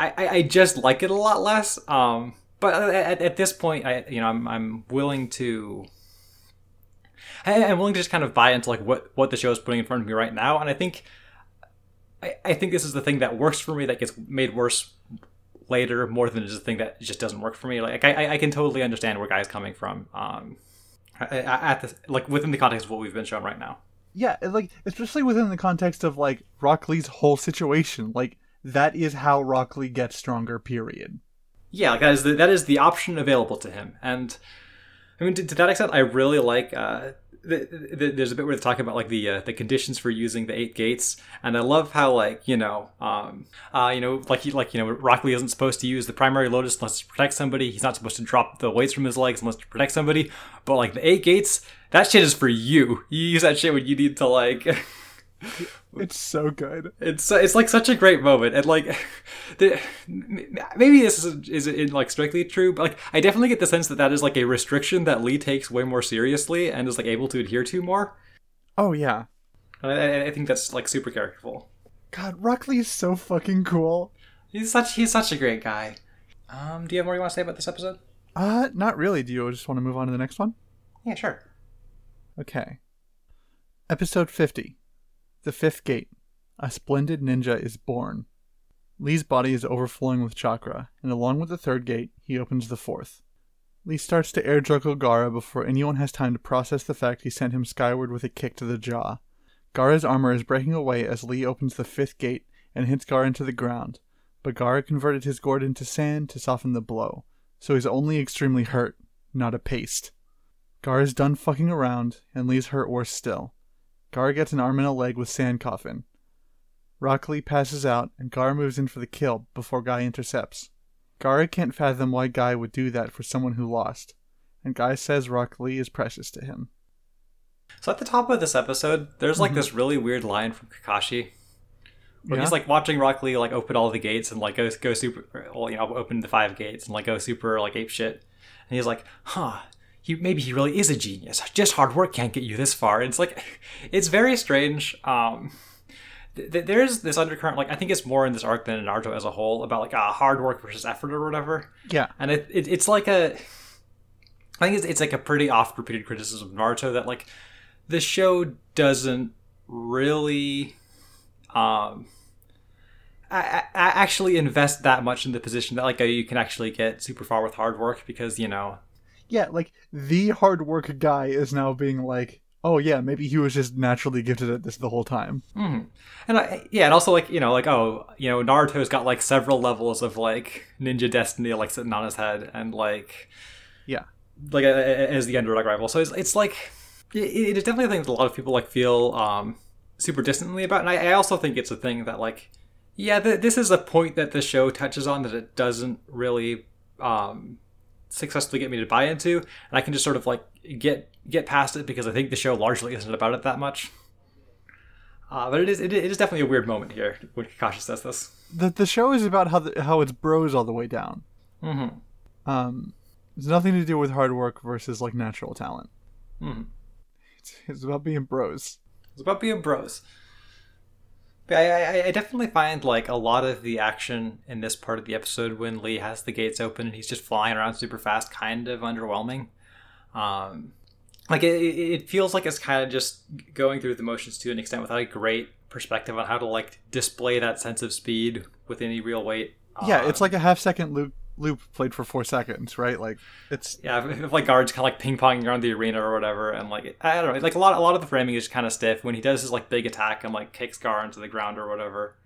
I, I, I just like it a lot less. Um, but at, at this point, I you know I'm I'm willing to. I'm willing to just kind of buy into like what, what the show is putting in front of me right now, and I think I, I think this is the thing that works for me that gets made worse later more than just the thing that just doesn't work for me. Like I, I can totally understand where Guy's coming from, um, at this, like within the context of what we've been shown right now. Yeah, like especially within the context of like Rock Lee's whole situation, like that is how Rock Lee gets stronger. Period. Yeah, like that is the, that is the option available to him, and I mean to, to that extent, I really like. Uh, The, the, there's a bit where they're talking about like the uh, the conditions for using the Eight Gates, and I love how like you know um uh you know like he like you know Rock Lee isn't supposed to use the primary lotus unless it's to protect somebody. He's not supposed to drop the weights from his legs unless it's to protect somebody. But like the Eight Gates, that shit is for you. You use that shit when you need to like. It's so good. It's it's like such a great moment, and like, the, maybe this is isn't like strictly true, but like I definitely get the sense that that is like a restriction that Lee takes way more seriously and is like able to adhere to more. Oh yeah, and I, I think that's like super characterful. God, Rock Lee is so fucking cool. He's such he's such a great guy. Um, do you have more you want to say about this episode? Uh, not really. Do you just want to move on to the next one? Yeah, sure. Okay. Episode fifty. The Fifth Gate. A splendid ninja is born. Lee's body is overflowing with chakra, and along with the third gate, he opens the fourth. Lee starts to air juggle Gaara before anyone has time to process the fact he sent him skyward with a kick to the jaw. Gaara's armor is breaking away as Lee opens the fifth gate and hits Gaara into the ground, but Gaara converted his gourd into sand to soften the blow, so he's only extremely hurt, not apaced. Gaara's done fucking around, and Lee's hurt worse still. Gaara gets an arm and a leg with Sand Coffin. Rock Lee passes out, and Gaara moves in for the kill before Gai intercepts. Gaara can't fathom why Gai would do that for someone who lost, and Gai says Rock Lee is precious to him. So at the top of this episode, there's like mm-hmm. this really weird line from Kakashi, where yeah. he's like watching Rock Lee like open all the gates and like go go super, well, you know, open the five gates and like go super like ape shit, and he's like, huh. He, maybe he really is a genius. Just hard work can't get you this far. It's like, it's very strange. Um, th- th- there's this undercurrent, like I think it's more in this arc than in Naruto as a whole, about like uh, hard work versus effort or whatever. Yeah. And it, it it's like a, I think it's it's like a pretty oft repeated criticism of Naruto that like the show doesn't really, um, I, I actually invest that much in the position that like you can actually get super far with hard work because you know. Yeah, like, the hard work guy is now being like, oh, yeah, maybe he was just naturally gifted at this the whole time. Mm-hmm. And, I, yeah, and also, like, you know, like, oh, you know, Naruto's got, like, several levels of, like, ninja destiny, like, sitting on his head, and, like... Yeah. Like, a, a, as the underdog rival. So it's, it's like, it, it's definitely a thing that a lot of people, like, feel um, super distantly about, and I, I also think it's a thing that, like, yeah, th- this is a point that the show touches on that it doesn't really... Um, successfully get me to buy into, and I can just sort of like get get past it because I think the show largely isn't about it that much. Uh, but it is it is definitely a weird moment here when Kakashi says this. The the show is about how the, how it's bros all the way down. Mm-hmm. Um, it's nothing to do with hard work versus like natural talent. Mm-hmm. It's it's about being bros. It's about being bros. But I, I, I definitely find like a lot of the action in this part of the episode when Lee has the gates open and he's just flying around super fast kind of underwhelming. Um, like it, it feels like it's kind of just going through the motions to an extent without a great perspective on how to like display that sense of speed with any real weight. Um, yeah, it's like a half second Luke loop played for four seconds, right? Like it's yeah, if, if like guards kind of like ping ponging around the arena or whatever, and like I don't know, like a lot, a lot of the framing is kind of stiff when he does his like big attack and like kicks Gar into the ground or whatever.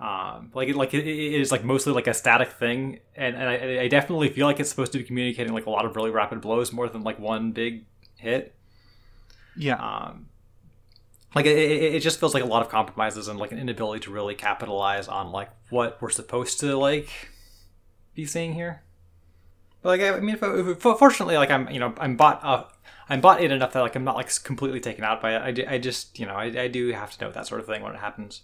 Um, like it, like it, it is like mostly like a static thing, and and I, I definitely feel like it's supposed to be communicating like a lot of really rapid blows more than like one big hit. Yeah. Um, Like, it, it just feels like a lot of compromises and, like, an inability to really capitalize on, like, what we're supposed to, like, be seeing here. But, like, I mean, if, if, fortunately, like, I'm, you know, I'm bought up, I'm bought in enough that, like, I'm not, like, completely taken out by it. I, I just, you know, I, I do have to note that sort of thing when it happens.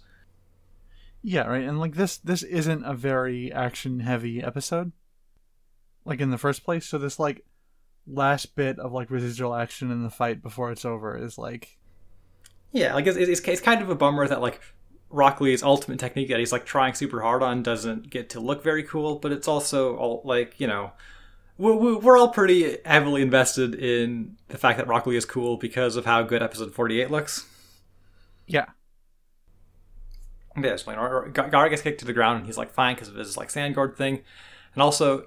Yeah, right. And, like, this, this isn't a very action-heavy episode, like, in the first place. So this, like, last bit of, like, residual action in the fight before it's over is, like... Yeah, like it's, it's it's kind of a bummer that like Rock Lee's ultimate technique that he's like trying super hard on doesn't get to look very cool, but it's also all like, you know, we're, we're all pretty heavily invested in the fact that Rock Lee is cool because of how good episode forty-eight looks. Yeah. Yeah, so, you know, Gar gets kicked to the ground and he's like fine because of his like sand guard thing, and also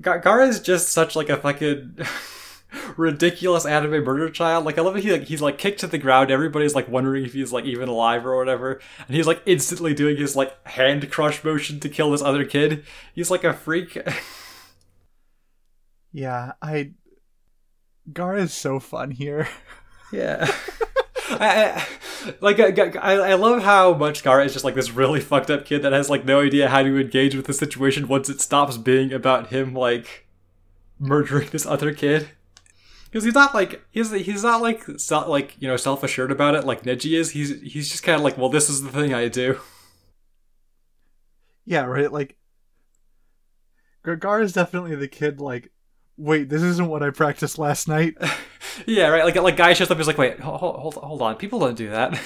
Gar is just such like a fucking. ridiculous anime murder child. Like I love that he like he's like kicked to the ground, everybody's like wondering if he's like even alive or whatever, and he's like instantly doing his like hand crush motion to kill this other kid. He's like a freak. Yeah, I Gar is so fun here. Yeah. I, I like I, I love how much Gar is just like this really fucked up kid that has like no idea how to engage with the situation once it stops being about him like murdering this other kid. Because he's not like he's he's not like self, like you know self assured about it like Neji is. He's he's just kind of like, well, this is the thing I do. Yeah, right. Like Gar is definitely the kid. Like, wait, this isn't what I practiced last night. Yeah, right. Like like Guy shows up. He's like, wait, hold hold hold on. People don't do that.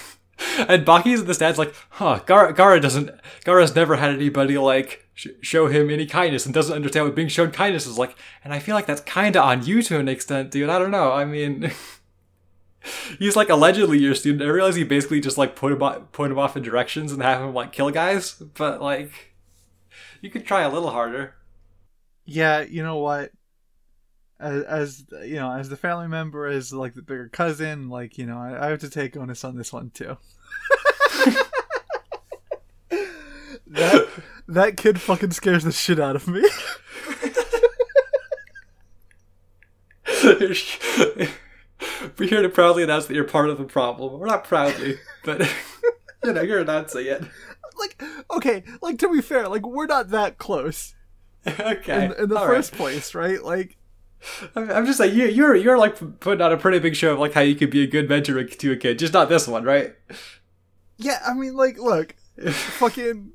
And Baki's in the stands like, huh? Gar Gara doesn't. Gara's never had anybody like. Show him any kindness and doesn't understand what being shown kindness is like. And I feel like that's kind of on you to an extent, dude. I don't know. I mean, he's like allegedly your student. I realize he basically just like put him off, put him off in directions and have him like kill guys. But like, you could try a little harder. Yeah, you know what? As, as you know, as the family member, as like the bigger cousin, like you know, I, I have to take onus on this one too. that. That kid fucking scares the shit out of me. We're here to proudly announce that you're part of the problem. We're not proudly, but, you know, you're announcing it. Like, okay, like, to be fair, like, we're not that close. Okay. In, in the all first right. place, right? Like... I'm just like, you, you're, you're, like, putting on a pretty big show of, like, how you could be a good mentor to a kid. Just not this one, right? Yeah, I mean, like, look. Fucking...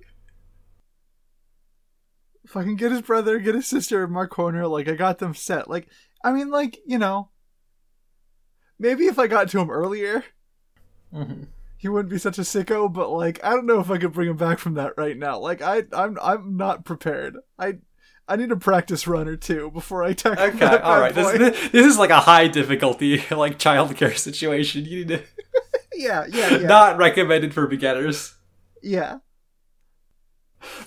Fucking get his brother, get his sister in my corner. Like, I got them set. Like, I mean, like, you know, maybe if I got to him earlier, mm-hmm. he wouldn't be such a sicko, but, like, I don't know if I could bring him back from that right now. Like, I, I'm I'm not prepared. I I need a practice run or two before I tackle okay, that all right. This, this, this is, like, a high difficulty, like, childcare situation. You need to... yeah, yeah, yeah. Not recommended for beginners. Yeah.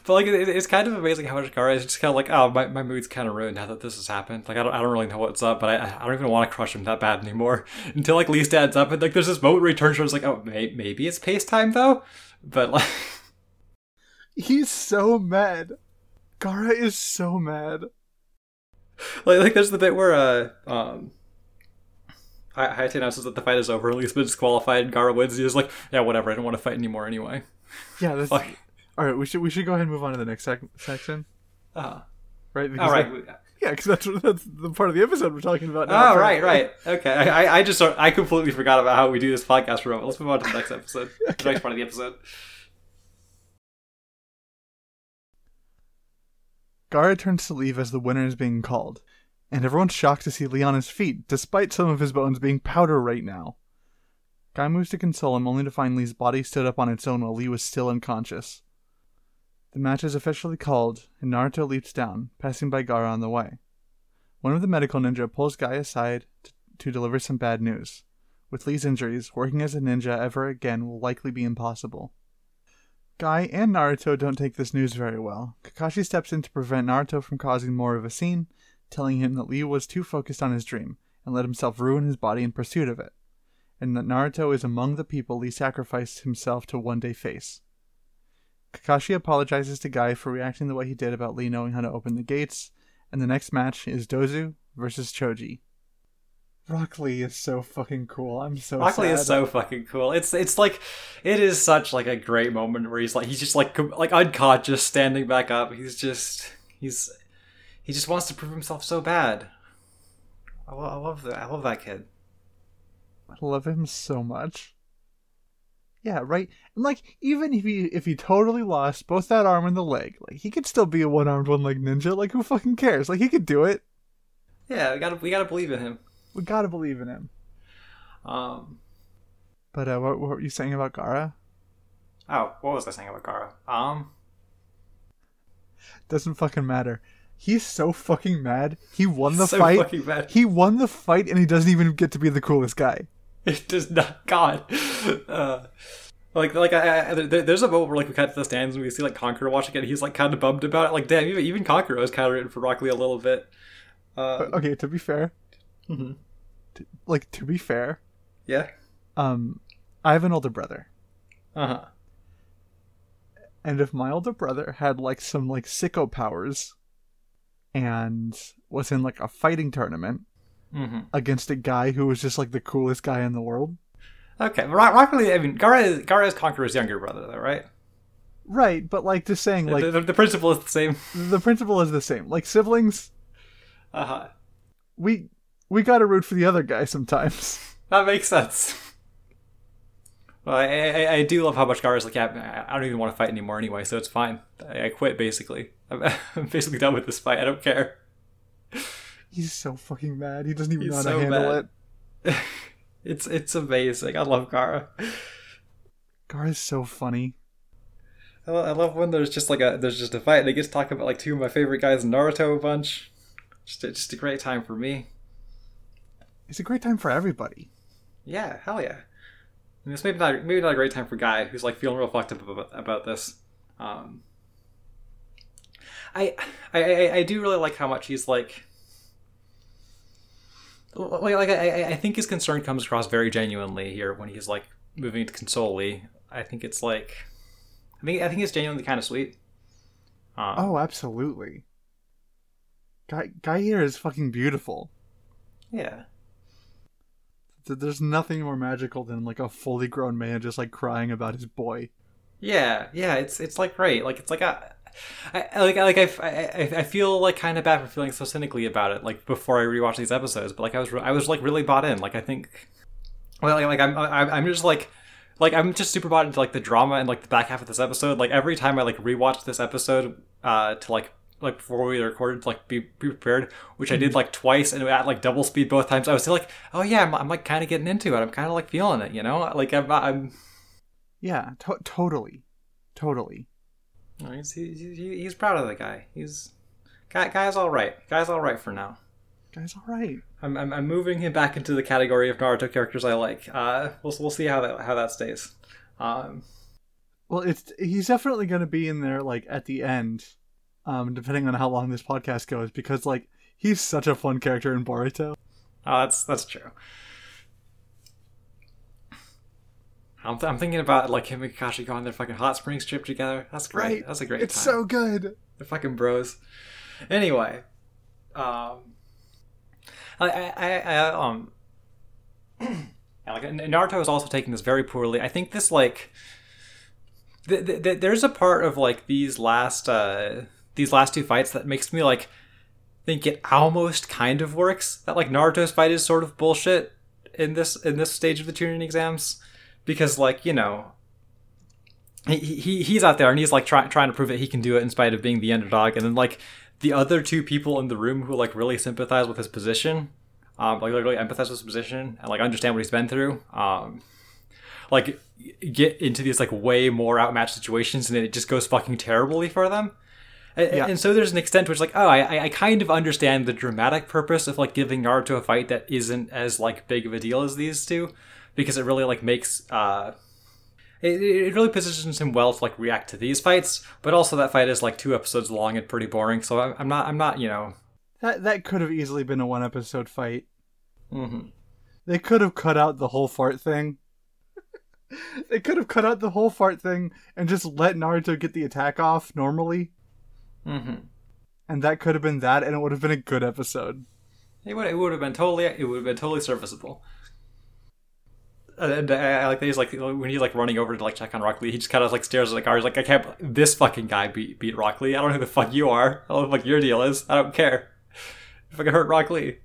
But, like, it's kind of amazing how much Gara is just kind of like, oh, my, my mood's kind of ruined now that this has happened. Like, I don't I don't really know what's up, but I I don't even want to crush him that bad anymore. Until, like, Lee stands up and, like, there's this moment where he turns around and is like, oh, may- maybe it's pace time, though? But, like... He's so mad. Gara is so mad. Like, like there's the bit where, uh, um... Hayate announces that the fight is over, Lee's been disqualified, and Gara wins, and he's like, yeah, whatever, I don't want to fight anymore anyway. Yeah, that's... like, all right, we should we should go ahead and move on to the next sec- section. Uh-huh. Right? Because all right. That, yeah, because that's, that's the part of the episode we're talking about now. Oh, right, right. Okay. I, I just sort, I completely forgot about how we do this podcast for a moment. Let's move on to the next episode. Okay. The next part of the episode. Gara turns to leave as the winner is being called, and everyone's shocked to see Lee on his feet, despite some of his bones being powder right now. Guy moves to console him, only to find Lee's body stood up on its own while Lee was still unconscious. The match is officially called, and Naruto leaps down, passing by Gara on the way. One of the medical ninja pulls Guy aside t- to deliver some bad news. With Lee's injuries, working as a ninja ever again will likely be impossible. Guy and Naruto don't take this news very well. Kakashi steps in to prevent Naruto from causing more of a scene, telling him that Lee was too focused on his dream, and let himself ruin his body in pursuit of it, and that Naruto is among the people Lee sacrificed himself to one day face. Kakashi apologizes to Guy for reacting the way he did about Lee knowing how to open the gates, and the next match is Dozu versus Choji. Rock Lee is so fucking cool. I'm so Rock sad. Lee is so fucking cool. It's it's like, it is such like a great moment where he's like, he's just like, like unconscious, standing back up. He's just, he's, he just wants to prove himself so bad. I, lo- I love that. I love that kid. I love him so much. Yeah, right? And like, even if he if he totally lost both that arm and the leg, like, he could still be a one-armed, one-legged ninja. Like, who fucking cares? Like, he could do it. Yeah, we gotta, we gotta believe in him. We gotta believe in him. Um, but uh, what, what were you saying about Gaara? Oh, what was I saying about Gaara? Um, doesn't fucking matter. He's so fucking mad. He won the so fight. Fucking mad. He won the fight, and he doesn't even get to be the coolest guy. It does not. God. Uh, like, like I, I, there, there's a moment where like we cut to the stands and we see like Conqueror watching it. And he's like kind of bummed about it. Like, damn, even, even Conqueror was kind of rooting for Rock Lee a little bit. Uh, okay, to be fair. Mm-hmm. Like, to be fair, yeah. Um, I have an older brother. Uh huh. And if my older brother had like some like sicko powers, and was in like a fighting tournament mm-hmm. against a guy who was just like the coolest guy in the world. Okay, Rock, Rock Lee. I mean, Gaara is, Gaara is Conqueror's younger brother, though, right? Right, but like just saying, like the, the, the principle is the same. The principle is the same. Like siblings. Uh huh. We. We gotta root for the other guy sometimes. That makes sense. Well, I, I, I do love how much Gaara's like, yeah, I don't even want to fight anymore anyway, so it's fine. I, I quit, basically. I'm, I'm basically done with this fight. I don't care. He's so fucking mad. He doesn't even He's know how so to handle mad. It. it's it's amazing. I love Gaara. Gaara's so funny. I love, I love when there's just like a there's just a fight and they get to talk about like two of my favorite guys in Naruto a bunch. Just a, just a great time for me. It's a great time for everybody. Yeah, hell yeah. And it's maybe not maybe not a great time for Guy, who's like feeling real fucked up about, about this. Um, I, I I I do really like how much he's like, like, like I I think his concern comes across very genuinely here when he's like moving to console Lee. I think it's like, I think I think it's genuinely kind of sweet. Um, oh, absolutely. Guy Guy here is fucking beautiful. Yeah. There's nothing more magical than like a fully grown man just like crying about his boy. Yeah, yeah, it's it's like great. Like it's like a, I like like I, I I feel like kind of bad for feeling so cynically about it. Like before I rewatched these episodes, but like I was I was like really bought in. Like I think, well, like, like I'm I'm just like like I'm just super bought into like the drama and like the back half of this episode. Like every time I like rewatched this episode uh, to like. like before we recorded to like be, be prepared, which I did like twice and at like double speed both times. I was still like, oh yeah, I'm, I'm like kind of getting into it. I'm kind of like feeling it, you know? Like I'm, I'm... yeah, to- totally, totally. He's, he's, he's proud of the guy. He's guy. Guy's all right. Guy's all right for now. Guy's all right. I'm, I'm, I'm moving him back into the category of Naruto characters I like. Uh, we'll we'll see how that how that stays. Um, well, it's he's definitely going to be in there like at the end. Um, depending on how long this podcast goes, because like he's such a fun character in Boruto. Oh, that's that's true. I'm, th- I'm thinking about like him and Kakashi going on their fucking hot springs trip together. That's great. Right. That's a great. It's time. So good. They're fucking bros. Anyway, um, I I, I, I um, like Naruto is also taking this very poorly. I think this like th- th- th- there's a part of like these last uh. these last two fights that makes me like think it almost kind of works that like Naruto's fight is sort of bullshit in this in this stage of the Chunin exams, because like, you know, he, he he's out there and he's like trying trying to prove that he can do it in spite of being the underdog, and then like the other two people in the room who like really sympathize with his position, um like really empathize with his position and like understand what he's been through, um like get into these like way more outmatched situations, and then it just goes fucking terribly for them. And, yeah. and so there's an extent to which, like, oh, I, I kind of understand the dramatic purpose of, like, giving Naruto a fight that isn't as, like, big of a deal as these two, because it really, like, makes, uh, It, it really positions him well to like react to these fights, but also that fight is like two episodes long and pretty boring. So I'm, I'm not, I'm not, you know, that that could have easily been a one episode fight. Mm-hmm. They could have cut out the whole fart thing. They could have cut out the whole fart thing and just let Naruto get the attack off normally. Mm-hmm. And that could have been that, and it would have been a good episode. It would, it would have been totally, it would have been totally serviceable. And I like that he's like, when he's like running over to like check on Rock Lee, he just kind of like stares at the car. He's like, I can't, this fucking guy beat, beat Rock Lee. I don't know who the fuck you are. I don't know what the fuck your deal is. I don't care if I can hurt Rock Lee.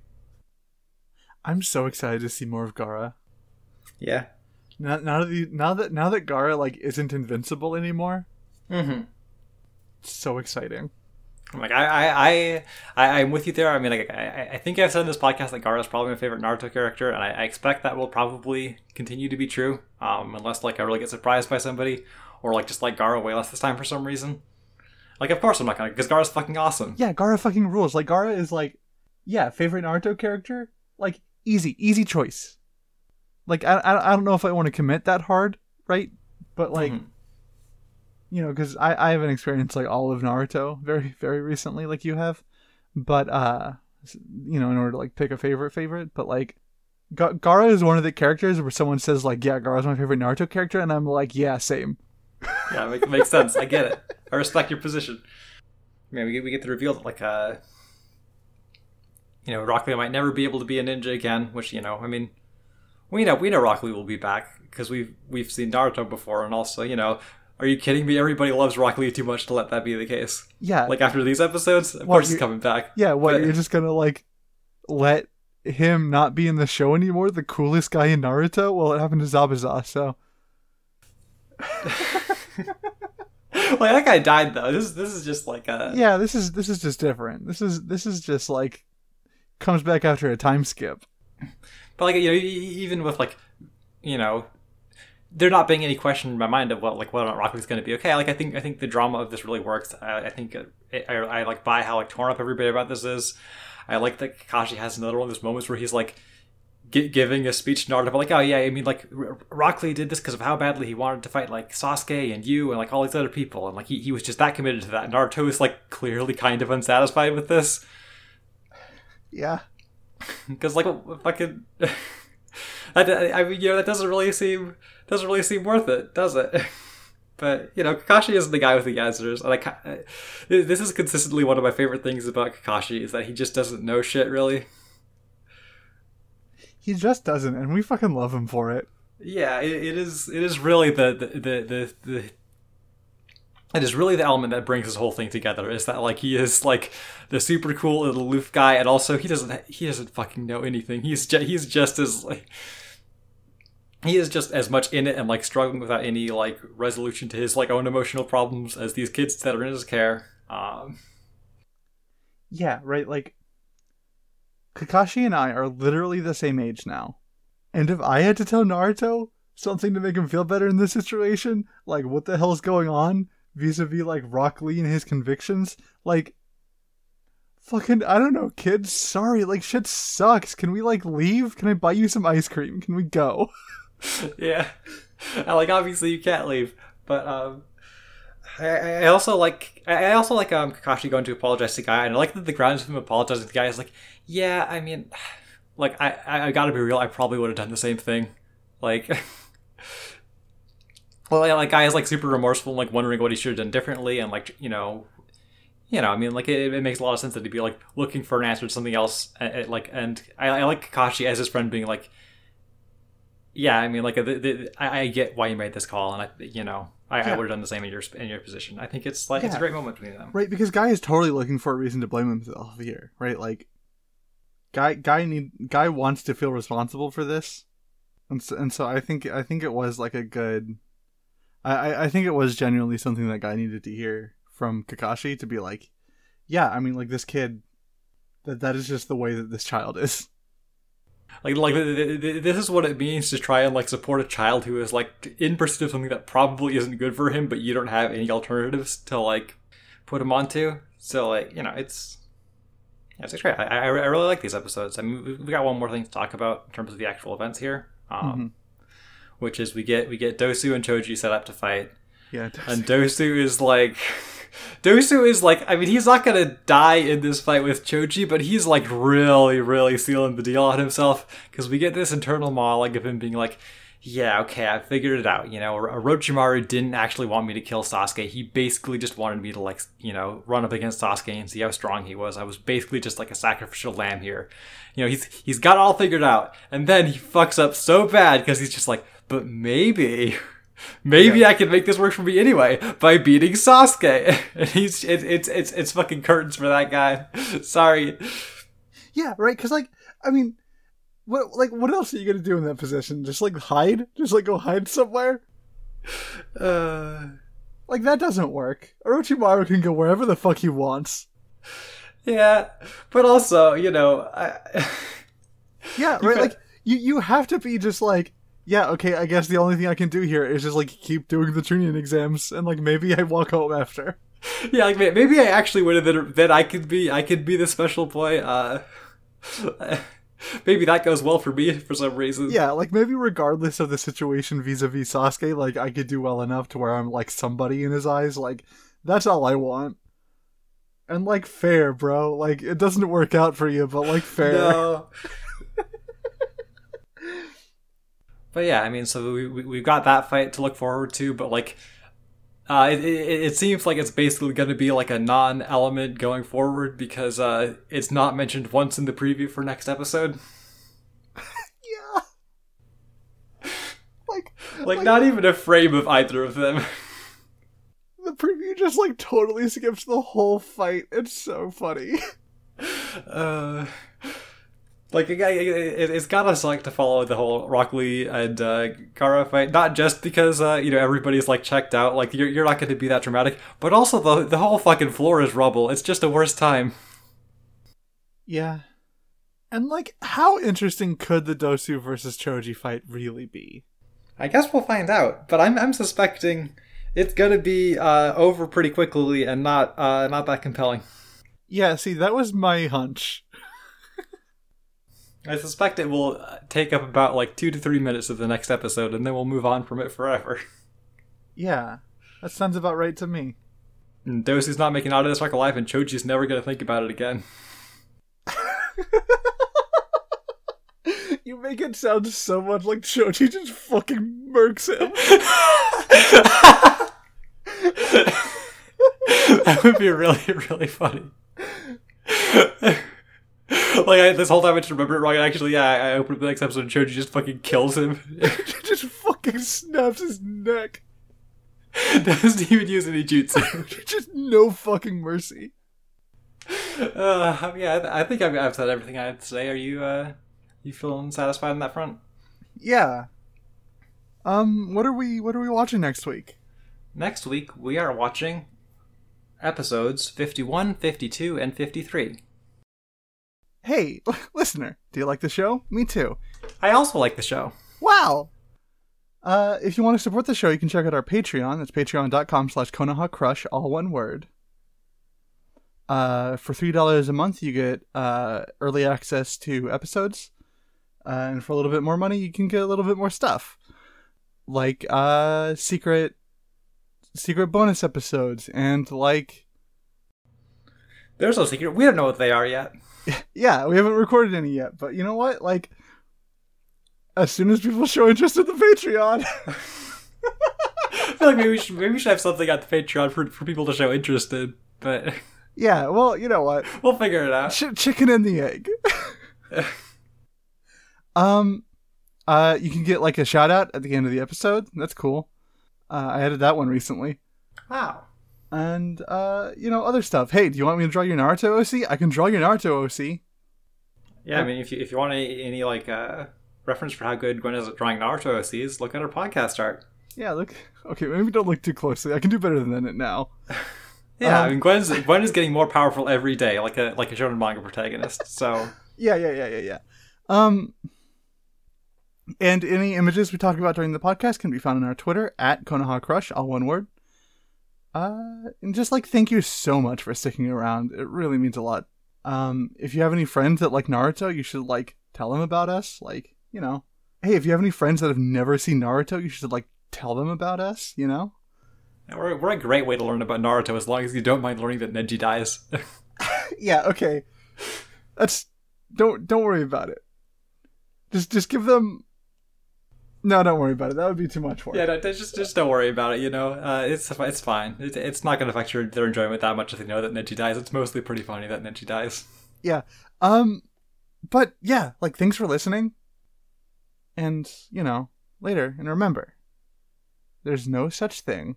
I'm so excited to see more of Gaara. Yeah. Now, now, the, now that now that Gaara like isn't invincible anymore, mm-hmm. It's so exciting. I'm like I I I I'm with you there. I mean, like, I I think I've said in this podcast that Gaara is probably my favorite Naruto character, and I, I expect that will probably continue to be true, um, unless like I really get surprised by somebody or like just like Gaara way less this time for some reason. Like, of course I'm not gonna, because Gaara's fucking awesome. Yeah, Gaara fucking rules. Like, Gaara is like, yeah, favorite Naruto character. Like, easy, easy choice. Like, I, I don't know if I want to commit that hard, right? But, like, mm-hmm. you know, because I, I haven't experienced, like, all of Naruto very, very recently like you have. But, uh, you know, in order to, like, pick a favorite favorite. But, like, Ga- Gaara is one of the characters where someone says, like, yeah, Gaara's my favorite Naruto character. And I'm like, yeah, same. Yeah, it makes sense. I get it. I respect your position. I mean, we get, we get the reveal that, like, uh, you know, Rock Lee might never be able to be a ninja again. Which, you know, I mean... We know, we know Rock Lee will be back because we've we've seen Naruto before, and also, you know, are you kidding me? Everybody loves Rock Lee too much to let that be the case. Yeah, like after these episodes, of what, course he's coming back. Yeah, what but, you're just gonna like let him not be in the show anymore? The coolest guy in Naruto? Well, it happened to Zabuza, so. Like, that guy died though. This this is just like a yeah. This is this is just different. This is this is just like comes back after a time skip. But, like, you know, even with, like, you know, there not being any question in my mind of what, like, whether or not Rock Lee's going to be okay. Like, I think I think the drama of this really works. I, I think it, I, I, like, buy how, like, torn up everybody about this is. I like that Kakashi has another one of those moments where he's, like, get, giving a speech to Naruto. But, like, oh, yeah, I mean, like, R- Rock Lee did this because of how badly he wanted to fight, like, Sasuke and you and, like, all these other people. And, like, he, he was just that committed to that. And Naruto is, like, clearly kind of unsatisfied with this. Yeah. Because like fucking, I, I mean, you know, that doesn't really seem doesn't really seem worth it, does it? But you know, Kakashi isn't the guy with the answers, and I this is consistently one of my favorite things about Kakashi is that he just doesn't know shit really. He just doesn't, and we fucking love him for it. Yeah, it, it is. It is really the the the the. the It is really the element that brings this whole thing together. Is that like he is like the super cool and aloof guy, and also he doesn't he doesn't fucking know anything. He's ju- he's just as like he is just as much in it and like struggling without any like resolution to his like own emotional problems as these kids that are in his care. Um, yeah, right. Like Kakashi and I are literally the same age now, and if I had to tell Naruto something to make him feel better in this situation, like what the hell's going on? Vis-a-vis like Rock Lee and his convictions, like fucking I don't know, kids. Sorry, like shit sucks. Can we like leave? Can I buy you some ice cream? Can we go? Yeah, I, like obviously you can't leave, but um, I, I also like I also like um Kakashi going to apologize to the guy, and I like that the grounds of him apologizing to the guy is like, yeah, I mean, like I I gotta be real, I probably would have done the same thing, like. Well, yeah, like, guy is, like, super remorseful and, like, wondering what he should have done differently and, like, you know, you know, I mean, like, it, it makes a lot of sense that he'd be, like, looking for an answer to something else, and, and, like, and I, I like Kakashi as his friend being, like, yeah, I mean, like, the, the, I, I get why you made this call, and, I, you know, I, yeah. I would have done the same in your in your position. I think it's, like, yeah. It's a great moment between them. Right, because Guy is totally looking for a reason to blame himself here, right? Like, Guy Guy need, Guy wants to feel responsible for this, and so, and so I think I think it was, like, a good... I, I think it was genuinely something that Guy needed to hear from Kakashi to be like, yeah, I mean, like, this kid, that that is just the way that this child is. Like, like this is what it means to try and, like, support a child who is, like, in pursuit of something that probably isn't good for him, but you don't have any alternatives to, like, put him onto. So, like, you know, it's... It's great. I, I really like these episodes. I mean, we got one more thing to talk about in terms of the actual events here. Um, mm-hmm. which is we get we get Dosu and Choji set up to fight. Yeah, Dosu. And Dosu is like, Dosu is like, I mean, he's not gonna die in this fight with Choji, but he's like really, really sealing the deal on himself, because we get this internal monologue of him being like, yeah, okay, I figured it out, you know, Orochimaru didn't actually want me to kill Sasuke, he basically just wanted me to, like, you know, run up against Sasuke and see how strong he was, I was basically just like a sacrificial lamb here, you know, he's he's got it all figured out, and then he fucks up so bad, because he's just like, but maybe... Maybe yeah. I can make this work for me anyway by beating Sasuke. And he's it, it's it's it's fucking curtains for that guy. Sorry. Yeah, right. Because like, I mean, what like what else are you gonna do in that position? Just like hide? Just like go hide somewhere? Uh, like that doesn't work. Orochimaru can go wherever the fuck he wants. Yeah, but also you know, I... yeah, right. Like you you have to be just like. Yeah, okay, I guess the only thing I can do here is just, like, keep doing the Chunin exams, and, like, maybe I walk home after. Yeah, like, maybe I actually would have, that I could be, I could be the special boy, uh, maybe that goes well for me for some reason. Yeah, like, maybe regardless of the situation vis-a-vis Sasuke, like, I could do well enough to where I'm, like, somebody in his eyes, like, that's all I want. And, like, fair, bro, like, it doesn't work out for you, but, like, fair. No. But yeah, I mean, so we, we, we've got that fight to look forward to, but like, uh, it, it, it seems like it's basically going to be like a non-element going forward, because uh, it's not mentioned once in the preview for next episode. Yeah. Like, like, like, not even a frame of either of them. The preview just like totally skips the whole fight. It's so funny. Uh... Like, it's got us, like, to follow the whole Rock Lee and uh, Kara fight. Not just because, uh, you know, everybody's, like, checked out. Like, you're, you're not going to be that dramatic. But also, the the whole fucking floor is rubble. It's just the worst time. Yeah. And, like, how interesting could the Dosu versus Choji fight really be? I guess we'll find out. But I'm I'm suspecting it's going to be uh, over pretty quickly and not uh, not that compelling. Yeah, see, that was my hunch. I suspect it will take up about, like, two to three minutes of the next episode, and then we'll move on from it forever. Yeah, that sounds about right to me. And Dosu's not making out of this like alive, and Choji's never going to think about it again. You make it sound so much like Choji just fucking murks him. That would be really, really funny. Like, I, this whole time I just remember it wrong, and actually, yeah, I, I opened up the next episode and Choji just fucking kills him. Just fucking snaps his neck. Doesn't even use any jutsu. Just no fucking mercy. Uh, yeah, I, th- I think I've, I've said everything I had to say. Are you, uh, you feeling satisfied on that front? Yeah. Um, what are we, what are we watching next week? Next week, we are watching episodes fifty-one, fifty-two, and fifty-three. Hey, listener, do you like the show? Me too. I also like the show. Wow! Uh, if you want to support the show, you can check out our Patreon. That's patreon.com slash Konoha Crush, all one word. Uh, for three dollars a month, you get uh, early access to episodes. Uh, and for a little bit more money, you can get a little bit more stuff. Like uh, secret, secret bonus episodes, and like... There's no secret. We don't know what they are yet. Yeah, we haven't recorded any yet, but you know what? Like, as soon as people show interest in the Patreon, I feel like maybe we should maybe we should have something on the Patreon for for people to show interest in. But yeah, well, you know what? We'll figure it out. Ch- chicken and the egg. um, uh, you can get like a shout out at the end of the episode. That's cool. Uh, I added that one recently. Wow. And, uh, you know, other stuff. Hey, do you want me to draw your Naruto O C? I can draw your Naruto O C. Yeah, I mean, if you if you want any, any like, uh, reference for how good Gwen is at drawing Naruto O Cs, look at her podcast art. Yeah, look. Okay, maybe don't look too closely. I can do better than it now. Yeah, um, I mean, Gwen's, Gwen is getting more powerful every day, like a like a shonen manga protagonist, so... yeah, yeah, yeah, yeah, yeah. Um, and any images we talk about during the podcast can be found on our Twitter, at Konoha Crush, all one word. Uh, and just, like, thank you so much for sticking around. It really means a lot. Um, if you have any friends that like Naruto, you should, like, tell them about us. Like, you know, hey, if you have any friends that have never seen Naruto, you should, like, tell them about us, you know? Yeah, we're, we're a great way to learn about Naruto, as long as you don't mind learning that Neji dies. Yeah, okay. That's... Don't don't worry about it. Just just give them... No, don't worry about it. That would be too much work. Yeah, no, just just don't worry about it, you know? Uh, it's it's fine. It, it's not going to affect your, their enjoyment that much if they know that Neji dies. It's mostly pretty funny that Neji dies. Yeah. Um, but, yeah, like, thanks for listening. And, you know, later. And remember, there's no such thing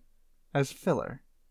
as filler.